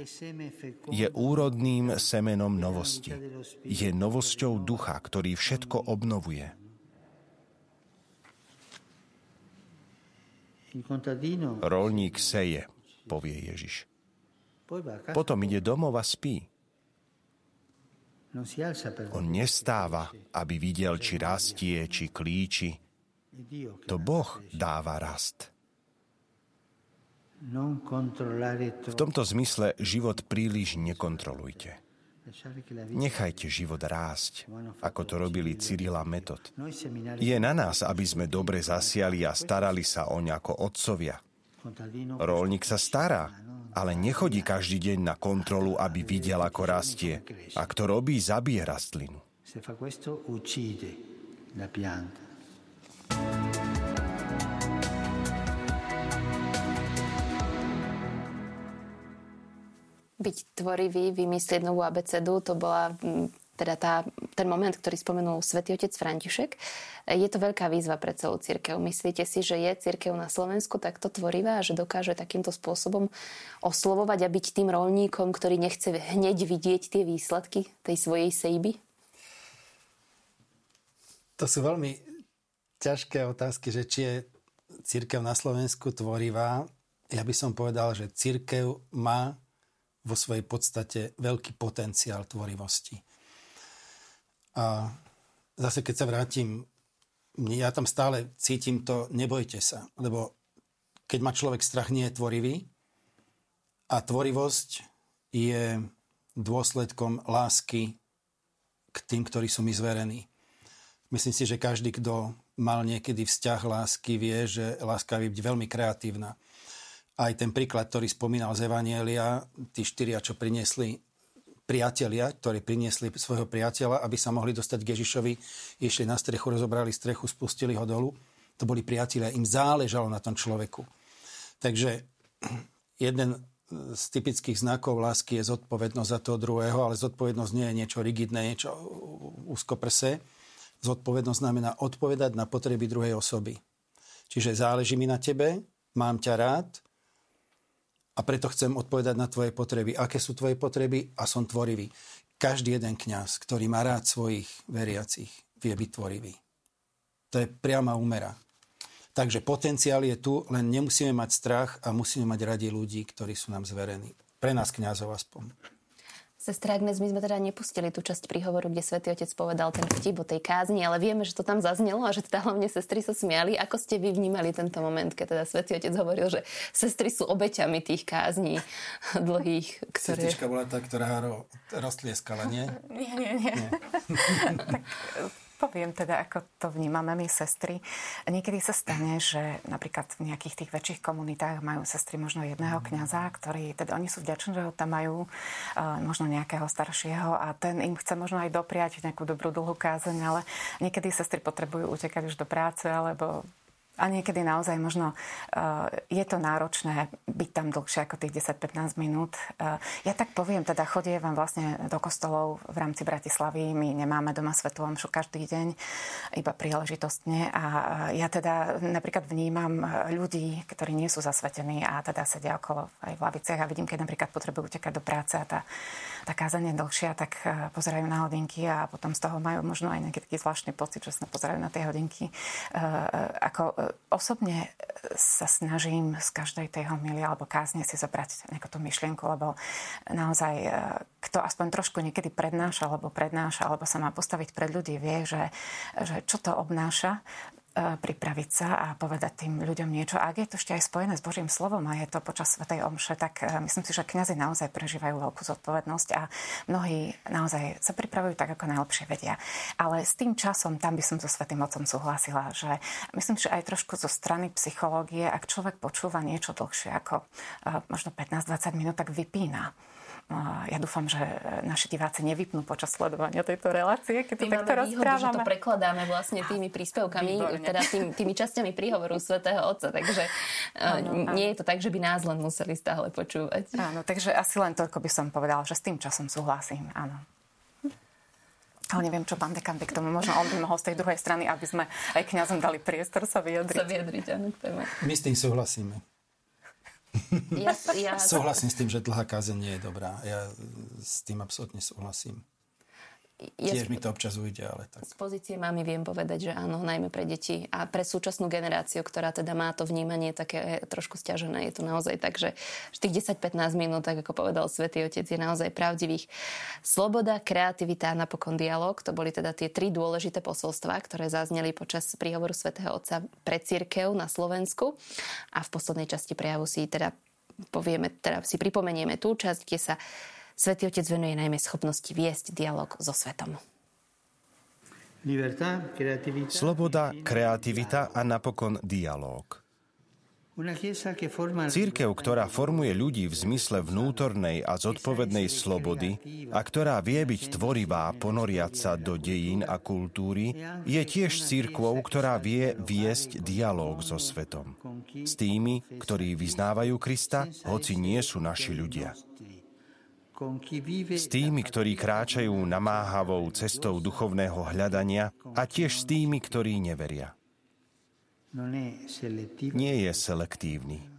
Je úrodným semenom novosti. Je novosťou ducha, ktorý všetko obnovuje. Rolník seje, povie Ježiš. Potom ide domov a spí. On nestáva, aby videl, či rastie, či klíči. To Boh dáva rast. V tomto zmysle život príliš nekontrolujte. Nechajte život rásť, ako to robili Cyril a Metod. Je na nás, aby sme dobre zasiali a starali sa oň ako otcovia. Rolník sa stará, ale nechodí každý deň na kontrolu, aby videl, ako rastie. A kto robí, zabije rastlinu. Byť tvorivý, vymyslieť novú abecedu, to bola teda tá, ten moment, ktorý spomenul svätý otec František. Je to veľká výzva pre celú cirkev. Myslíte si, že je cirkev na Slovensku takto tvorivá a že dokáže takýmto spôsobom oslovovať a byť tým rolníkom, ktorý nechce hneď vidieť tie výsledky tej svojej sejby? To sú veľmi ťažké otázky, že či je cirkev na Slovensku tvorivá. Ja by som povedal, že cirkev má vo svojej podstate veľký potenciál tvorivosti. A zase, keď sa vrátim, ja tam stále cítim to, nebojte sa, lebo keď má človek strach, nie je tvorivý a tvorivosť je dôsledkom lásky k tým, ktorí sú mi zverení. Myslím si, že každý, kto mal niekedy vzťah lásky, vie, že láska je veľmi kreatívna. Aj ten príklad, ktorý spomínal z Evanjelia, tí štyria, čo priniesli priatelia, ktorí priniesli svojho priateľa, aby sa mohli dostať k Ježišovi, išli na strechu, rozobrali strechu, spustili ho dolu. To boli priatelia, im záležalo na tom človeku. Takže jeden z typických znakov lásky je zodpovednosť za toho druhého, ale zodpovednosť nie je niečo rigidné, niečo úzkoprse. Zodpovednosť znamená odpovedať na potreby druhej osoby. Čiže záleží mi na tebe, mám ťa rád a preto chcem odpovedať na tvoje potreby. Aké sú tvoje potreby? A som tvorivý. Každý jeden kňaz, ktorý má rád svojich veriacich, vie byť tvorivý. To je priama úmera. Takže potenciál je tu, len nemusíme mať strach a musíme mať radi ľudí, ktorí sú nám zverení. Pre nás kňazov aspoň. Sestra Agnes, my sme teda nepustili tú časť príhovoru, kde Svätý Otec povedal ten vtip o tej kázni, ale vieme, že to tam zaznelo a že teda hlavne sestry sa smiali. Ako ste vy vnímali tento moment, keď teda Svätý Otec hovoril, že sestry sú obeťami tých kázní dlhých, ktoré... Sestrička bola tá, ktorá ro- roztlieskala, nie? Nie, nie, nie. nie. Tak... Poviem teda, ako to vnímame my sestry. Niekedy sa stane, že napríklad v nejakých tých väčších komunitách majú sestry možno jedného kňaza, ktorý, teda oni sú vďační, že ho tam majú uh, možno nejakého staršieho a ten im chce možno aj dopriať nejakú dobrú dlhú kázeň, ale niekedy sestry potrebujú utekať už do práce, alebo a niekedy naozaj možno uh, je to náročné byť tam dlhšie ako tých desať pätnásť minút. Uh, ja tak poviem, teda chodievam vlastne do kostolov v rámci Bratislavy. My nemáme doma svätú omšu každý deň, iba príležitostne. A ja teda napríklad vnímam ľudí, ktorí nie sú zasvetení a teda sedia okolo aj v laviciach a vidím, keď napríklad potrebujú utekať do práce a tá, tá kázeň je dlhšia, tak uh, pozerajú na hodinky a potom z toho majú možno aj nejaký zvláštny pocit, že sa pozerajú na tie hodinky. Uh, ako Osobne sa snažím z každej tej homilie alebo kázne si zobrať nejakú tú myšlienku, lebo naozaj kto aspoň trošku niekedy prednáša alebo prednáša alebo sa má postaviť pred ľudí, vie, že, že čo to obnáša pripraviť sa a povedať tým ľuďom niečo. A ak je to ešte aj spojené s Božím slovom a je to počas svätej omše, tak myslím si, že kňazi naozaj prežívajú veľkú zodpovednosť a mnohí naozaj sa pripravujú tak, ako najlepšie vedia. Ale s tým časom tam by som so Svätým Otcom súhlasila, že myslím, že aj trošku zo strany psychológie, ak človek počúva niečo dlhšie ako možno pätnásť dvadsať minút, tak vypína. Ja dúfam, že naši diváci nevypnú počas sledovania tejto relácie, keď to takto rozprávame. My máme výhodu, že to prekladáme vlastne tými príspevkami, Výborne. teda tými, tými časťami príhovoru Svätého Otca, takže áno, nie áno. je to tak, že by nás len museli stále počúvať. Áno, takže asi len toľko by som povedala, že s tým časom súhlasím, áno. Ale neviem, čo pán dekan by k tomu, možno on by mohol z tej druhej strany, aby sme aj kňazom dali priestor sa vyjadriť. Sa vyjadriť, áno, k téme. My s tým súhlasíme. Ja, ja... Súhlasím s tým, že dlhá kázeň nie je dobrá. Ja s tým absolútne súhlasím. Ja Tiež z... mi to občas ujde, ale tak. Z pozície mami viem povedať, že áno, najmä pre deti a pre súčasnú generáciu, ktorá teda má to vnímanie také trošku sťažené. Je to naozaj tak, že tých desať pätnásť minút, tak ako povedal Svätý Otec, je naozaj pravdivých. Sloboda, kreativita a napokon dialog. To boli teda tie tri dôležité posolstvá, ktoré zazneli počas príhovoru Svätého Otca pre cirkev na Slovensku. A v poslednej časti prejavu si teda povieme, teda si pripomenieme tú časť, kde sa Svätý Otec venuje najmä schopnosti viesť dialog so svetom. Sloboda, kreativita a napokon dialog. Cirkev, ktorá formuje ľudí v zmysle vnútornej a zodpovednej slobody a ktorá vie byť tvorivá, ponoriať sa do dejín a kultúry, je tiež cirkvou, ktorá vie viesť dialóg so svetom. S tými, ktorí vyznávajú Krista, hoci nie sú naši ľudia. S tými, ktorí kráčajú namáhavou cestou duchovného hľadania a tiež s tými, ktorí neveria. Nie je selektívny.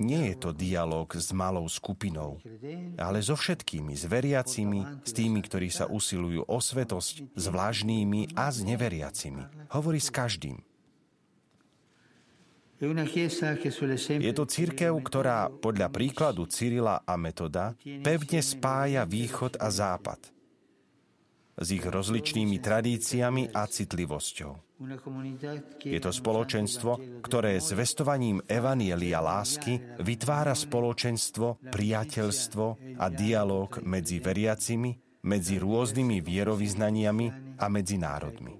Nie je to dialóg s malou skupinou, ale so všetkými, s veriacimi, s tými, ktorí sa usilujú o svetosť, s vlažnými a s neveriacimi. Hovorí s každým. Je to cirkev, ktorá podľa príkladu Cyrila a Metoda pevne spája východ a západ s ich rozličnými tradíciami a citlivosťou. Je to spoločenstvo, ktoré zvestovaním evanjelia lásky vytvára spoločenstvo, priateľstvo a dialóg medzi veriacimi, medzi rôznymi vierovyznaniami a medzi národmi.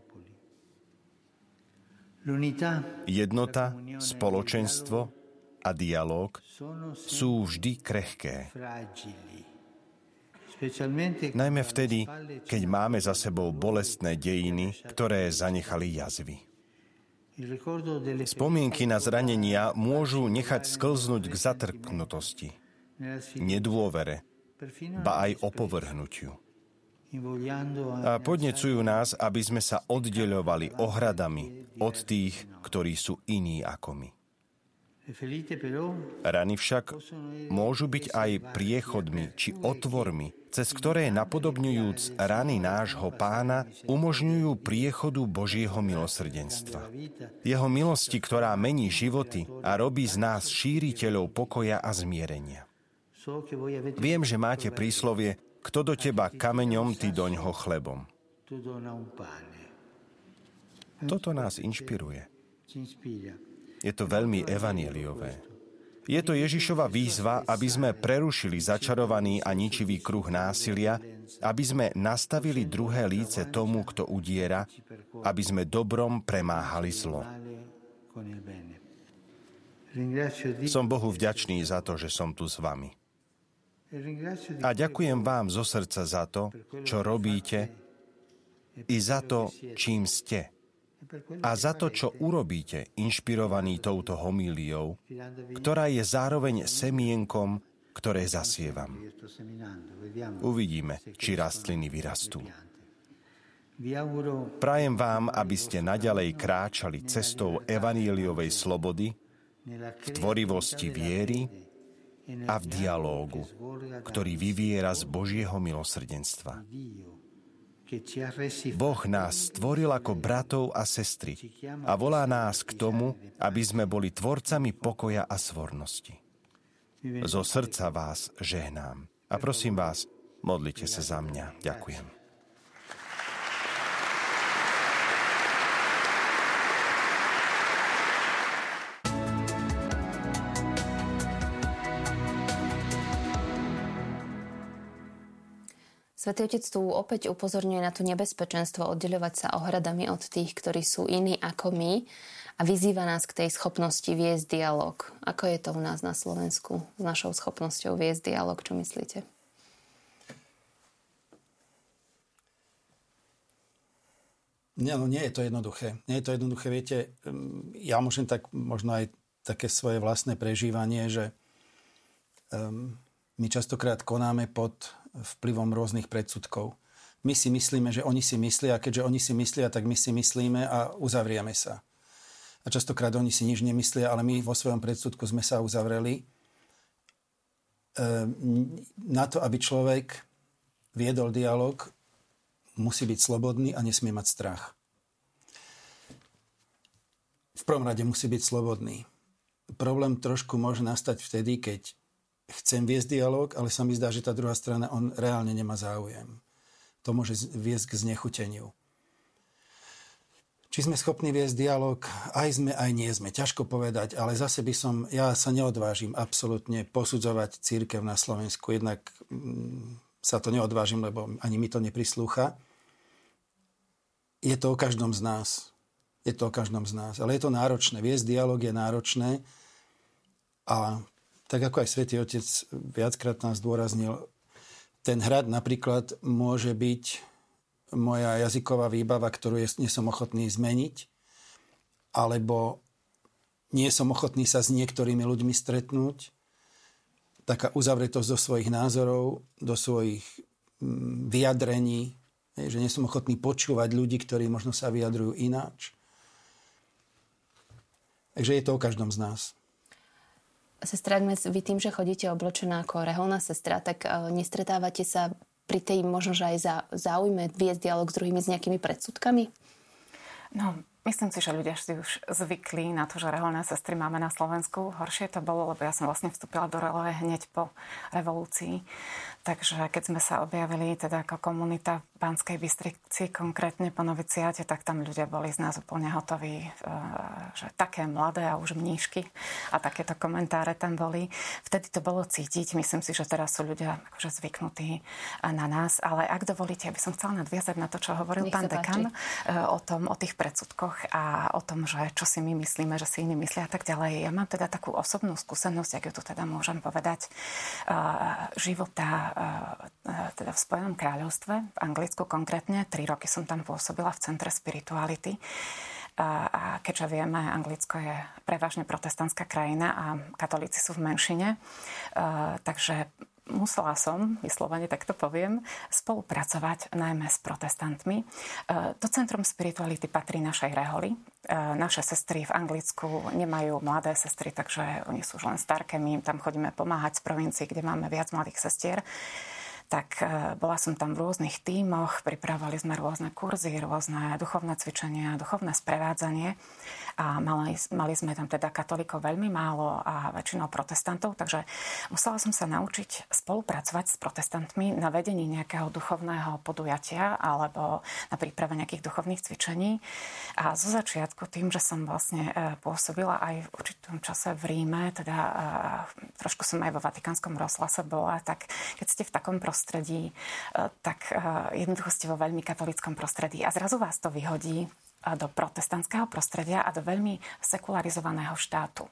Jednota, spoločenstvo a dialóg sú vždy krehké. Najmä vtedy, keď máme za sebou bolestné dejiny, ktoré zanechali jazvy. Spomienky na zranenia môžu nechať sklznúť k zatrpknutosti, nedôvere, ba aj opovrhnutiu. A podnecujú nás, aby sme sa oddeľovali ohradami od tých, ktorí sú iní ako my. Rany však môžu byť aj priechodmi či otvormi, cez ktoré napodobňujúc rany nášho Pána umožňujú priechodu Božieho milosrdenstva. Jeho milosti, ktorá mení životy a robí z nás šíriteľov pokoja a zmierenia. Viem, že máte príslovie kto do teba kameňom, ty doňho chlebom. Toto nás inšpiruje. Je to veľmi evanjeliové. Je to Ježišova výzva, aby sme prerušili začarovaný a ničivý kruh násilia, aby sme nastavili druhé líce tomu, kto udiera, aby sme dobrom premáhali zlo. Som Bohu vďačný za to, že som tu s vami. A ďakujem vám zo srdca za to, čo robíte, i za to, čím ste. A za to, čo urobíte, inšpirovaný touto homíliou, ktorá je zároveň semienkom, ktoré zasievam. Uvidíme, či rastliny vyrastú. Prajem vám, aby ste naďalej kráčali cestou evanjeliovej slobody, v tvorivosti viery a v dialógu, ktorý vyviera z Božieho milosrdenstva. Boh nás stvoril ako bratov a sestry a volá nás k tomu, aby sme boli tvorcami pokoja a svornosti. Zo srdca vás žehnám a prosím vás, modlite sa za mňa. Ďakujem. Svätý Otec tu opäť upozorňuje na to nebezpečenstvo oddeľovať sa ohradami od tých, ktorí sú iní ako my a vyzýva nás k tej schopnosti viesť dialog. Ako je to u nás na Slovensku s našou schopnosťou viesť dialog? Čo myslíte? Nie, no nie je to jednoduché. Nie je to jednoduché, viete, ja môžem tak možno aj také svoje vlastné prežívanie, že um, my častokrát konáme pod vplyvom rôznych predsudkov. My si myslíme, že oni si myslia, a keďže oni si myslia, tak my si myslíme a uzavrieme sa. A častokrát oni si nič nemyslia, ale my vo svojom predsudku sme sa uzavreli. Na to, aby človek viedol dialog, musí byť slobodný a nesmie mať strach. V prvom rade musí byť slobodný. Problém trošku môže nastať vtedy, keď chcem viesť dialog, ale sa mi zdá, že tá druhá strana on reálne nemá záujem. To môže viesť k znechuteniu. Či sme schopní viesť dialog, aj sme, aj nie sme. Ťažko povedať, ale zase by som, ja sa neodvážim absolútne posudzovať cirkev na Slovensku. Jednak hm, sa to neodvážim, lebo ani mi to neprislúcha. Je to o každom z nás. Je to o každom z nás. Ale je to náročné. Viesť dialog je náročné a tak ako aj Svätý Otec viackrát nás zdôraznil, ten hrad napríklad môže byť moja jazyková výbava, ktorú nie som ochotný zmeniť, alebo nie som ochotný sa s niektorými ľuďmi stretnúť. Taká uzavretosť do svojich názorov, do svojich vyjadrení, že nie som ochotný počúvať ľudí, ktorí možno sa vyjadrujú ináč. Takže je to o každom z nás. Sestra Agnes, vy tým, že chodíte oblečená ako reholná sestra, tak nestretávate sa pri tej možno, že aj za, záujme viesť dialog s druhými s nejakými predsudkami? No, myslím si, že ľudia si už zvykli na to, že reholné sestry máme na Slovensku. Horšie to bolo, lebo ja som vlastne vstúpila do rehole hneď po revolúcii. Takže keď sme sa objavili teda ako komunita v Banskej Bystrici, konkrétne po noviciáte, tak tam ľudia boli z nás úplne hotoví, že také mladé a už mníšky a takéto komentáre tam boli. Vtedy to bolo cítiť, myslím si, že teraz sú ľudia akože zvyknutí na nás, ale ak dovolíte, aby som chcela nadviazať na to, čo hovoril pán dekan o tom, o tých predsudkoch a o tom, že čo si my myslíme, že si iní myslia a tak ďalej. Ja mám teda takú osobnú skúsenosť, ak ju tu teda môžem povedať, života teda v Spojenom kráľovstve, v Anglicku konkrétne. Tri roky som tam pôsobila v centre spirituality. A keďže vieme, Anglicko je prevažne protestantská krajina a katolíci sú v menšine, takže musela som, vyslovene tak to poviem, spolupracovať najmä s protestantmi. To centrum spirituality patrí našej reholi. Naše sestry v Anglicku nemajú mladé sestry, takže oni sú už len starké. My im tam chodíme pomáhať z provincií, kde máme viac mladých sestier. Tak bola som tam v rôznych tímoch, pripravovali sme rôzne kurzy, rôzne duchovné cvičenia, duchovné sprevádzanie. A mali, mali sme tam teda katolíkov veľmi málo a väčšinou protestantov, takže musela som sa naučiť spolupracovať s protestantmi na vedení nejakého duchovného podujatia alebo na príprave nejakých duchovných cvičení. A zo začiatku tým, že som vlastne pôsobila aj v určitom čase v Ríme, teda trošku som aj vo vatikánskom rozhlase bola, tak keď ste v takom prostredí, tak jednoducho ste vo veľmi katolíckom prostredí a zrazu vás to vyhodí do protestantského prostredia a do veľmi sekularizovaného štátu.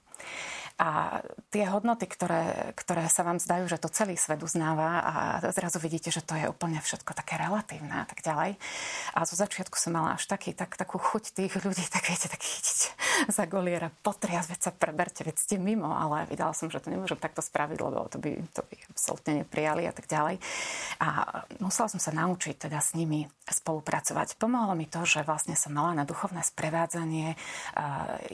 A tie hodnoty, ktoré, ktoré sa vám zdajú, že to celý svet uznáva a zrazu vidíte, že to je úplne všetko také relatívne a tak ďalej. A zo začiatku som mala až taký, tak, takú chuť tých ľudí, tak viete, tak chytiť za goliera, potriasť, veď sa preberte, veď ste mimo, ale videla som, že to nemôžem takto spraviť, lebo to by, to by absolútne neprijali a tak ďalej. A musela som sa naučiť teda s nimi spolupracovať. Pomohlo mi to, že vlastne som mala na duchovné sprevádzanie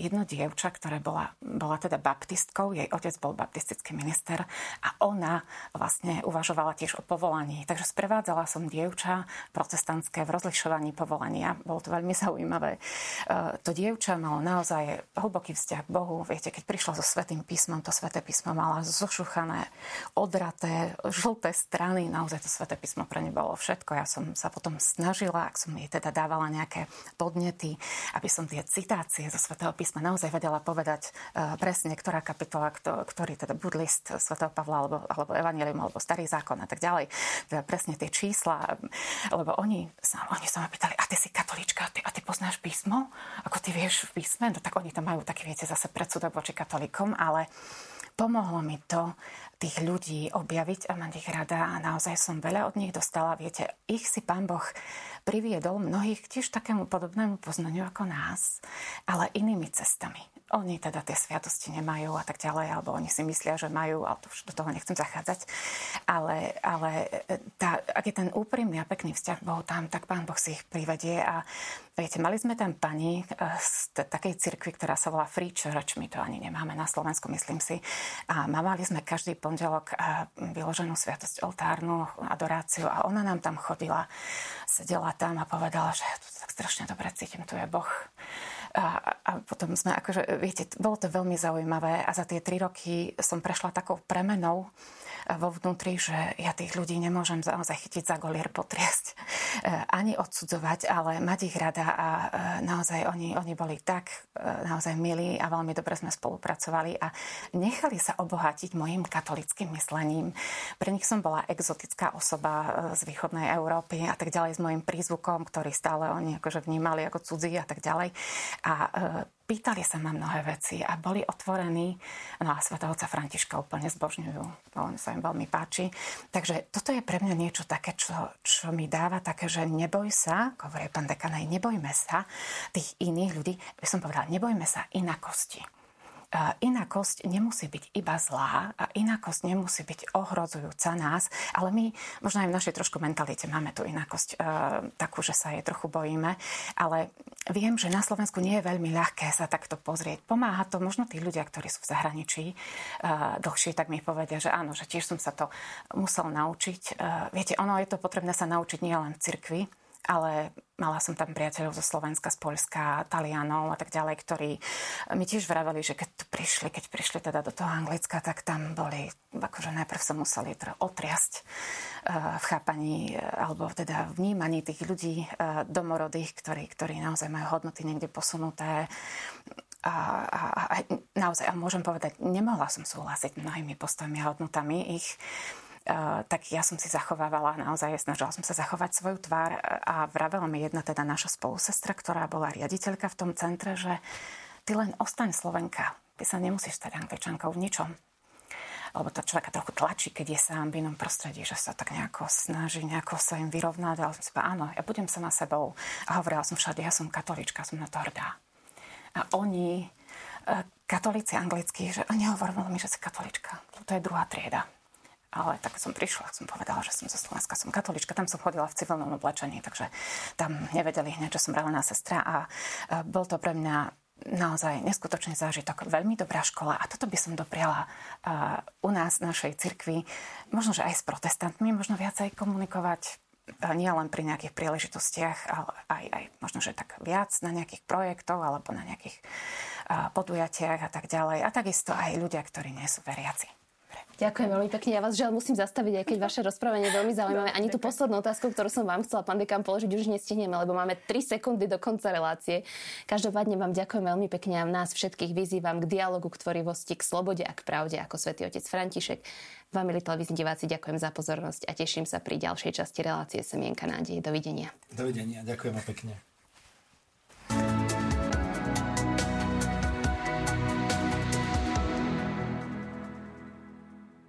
jedno dievča, ktorá bola, bola teda baptistkou. Jej otec bol baptistický minister a ona vlastne uvažovala tiež o povolaní. Takže sprevádzala som dievča protestantské v rozlišovaní povolania. Bolo to veľmi zaujímavé. To dievča malo naozaj hlboký vzťah k Bohu. Viete, keď prišla so svätým písmom, to sväté písmo mala zošuchané, odraté, žlté strany. Naozaj to sväté písmo pre ne bolo všetko. Ja som sa potom snažila, ak som jej teda dávala nejaké podnety, aby som tie citácie zo svätého písma naozaj vedela povedať presne, ktorá kapitola, ktorý teda buď list svätého Pavla, alebo, alebo Evangelium, alebo Starý zákon a tak ďalej. Teda presne tie čísla, lebo oni sa, oni sa ma pýtali, a ty si katolíčka, a ty, a ty poznáš písmo? Ako ty vieš v písme? No tak oni tam majú taký, viete, zase predsudok voči katolíkom, ale pomohlo mi to tých ľudí objaviť a mať ich rada a naozaj som veľa od nich dostala. Viete, ich si Pán Boh priviedol mnohých tiež takému podobnému poznaniu ako nás, ale inými cestami. Oni teda tie sviatosti nemajú a tak ďalej, alebo oni si myslia, že majú, ale to, do toho nechcem zachádzať. Ale, ale tá, ak je ten úprimný a pekný vzťah k Bohu tam, tak Pán Boh si ich privedie a viete, mali sme tam pani z t- takej cirkvi, ktorá sa volá Free Church, my to ani nemáme na Slovensku, myslím si. A mali sme každý pondelok vyloženú sviatosť oltárnu, adoráciu a ona nám tam chodila, sedela tam a povedala, že ja tu tak strašne dobre cítim, tu je Boh. A, a potom sme akože, viete, bolo to veľmi zaujímavé a za tie tri roky som prešla takou premenou vo vnútri, že ja tých ľudí nemôžem naozaj chytiť za golier, potriasť, ani odsudzovať, ale mať ich rada a naozaj oni, oni boli tak naozaj milí a veľmi dobre sme spolupracovali a nechali sa obohatiť mojim katolickým myslením. Pre nich som bola exotická osoba z východnej Európy a tak ďalej s mojim prízvukom, ktorý stále oni akože vnímali ako cudzí a tak ďalej. A e, pýtali sa ma mnohé veci a boli otvorení. No a svätého otca Františka úplne zbožňujú. On sa im veľmi páči. Takže toto je pre mňa niečo také, čo, čo mi dáva také, že neboj sa, ako hovorí pán dekan, nebojme sa tých iných ľudí. By som povedala, nebojme sa inakosti. Inakosť nemusí byť iba zlá a inakosť nemusí byť ohrozujúca nás, ale my možno aj v našej trošku mentalite máme tú inakosť e, takú, že sa jej trochu bojíme, ale viem, že na Slovensku nie je veľmi ľahké sa takto pozrieť. Pomáha to možno tí ľudia, ktorí sú v zahraničí e, dlhšie, tak mi povedia, že áno, že tiež som sa to musel naučiť. E, viete, ono je to potrebné sa naučiť nielen v cirkvi, ale mala som tam priateľov zo Slovenska, z Poľska, Talianov a tak ďalej, ktorí mi tiež vraveli, že keď tu prišli, keď prišli teda do toho Anglicka, tak tam boli, akože najprv sa museli otriasť v chápaní alebo teda vnímaní tých ľudí domorodých, ktorí, ktorí naozaj majú hodnoty niekde posunuté. A, a, a naozaj, a môžem povedať, nemohla som súhlasiť mnohými postojmi a hodnotami ich, tak ja som si zachovávala, naozaj snažila som sa zachovať svoju tvár a vravela mi jedna teda naša spolusestra, ktorá bola riaditeľka v tom centre, že ty len ostaň Slovenka, ty sa nemusíš stať Angličankou v ničom. Lebo to človeka trochu tlačí, keď je sám v inom prostredí, že sa tak nejako snaží, nejako sa im vyrovnať, ale som si povedala, áno, ja budem sama sebou. A hovorila som všade, ja som katolička, som na to hrdá. A oni, katolíci anglickí, že nehovorili mi, že si katolička, to je druhá trieda. Ale tak som prišla, som povedala, že som zo Slovenska, som katolíčka, tam som chodila v civilnom oblečení, takže tam nevedeli hneď, že som reálna sestra a bol to pre mňa naozaj neskutočný zážitok, veľmi dobrá škola a toto by som dopriala u nás, našej cirkvi, možno, že aj s protestantmi, možno viac aj komunikovať, nie len pri nejakých príležitostiach, ale aj, aj možno, že tak viac na nejakých projektov alebo na nejakých podujatiach a tak ďalej. A takisto aj ľudia, ktorí nie sú veriaci. Ďakujem veľmi pekne. Ja vás žiaľ musím zastaviť, aj keď vaše rozprávanie je veľmi zaujímavé. Ani tú poslednú otázku, ktorú som vám chcela, pán dekán, položiť, už nestihneme, lebo máme tri sekundy do konca relácie. Každopádne vám ďakujem veľmi pekne a nás všetkých vyzývam k dialogu, k tvorivosti, k slobode a k pravde, ako svätý otec František. Vám, milí televízni diváci, ďakujem za pozornosť a teším sa pri ďalšej časti relácie Semienka nádeje. Dovidenia. Dovidenia. Ďakujem pekne.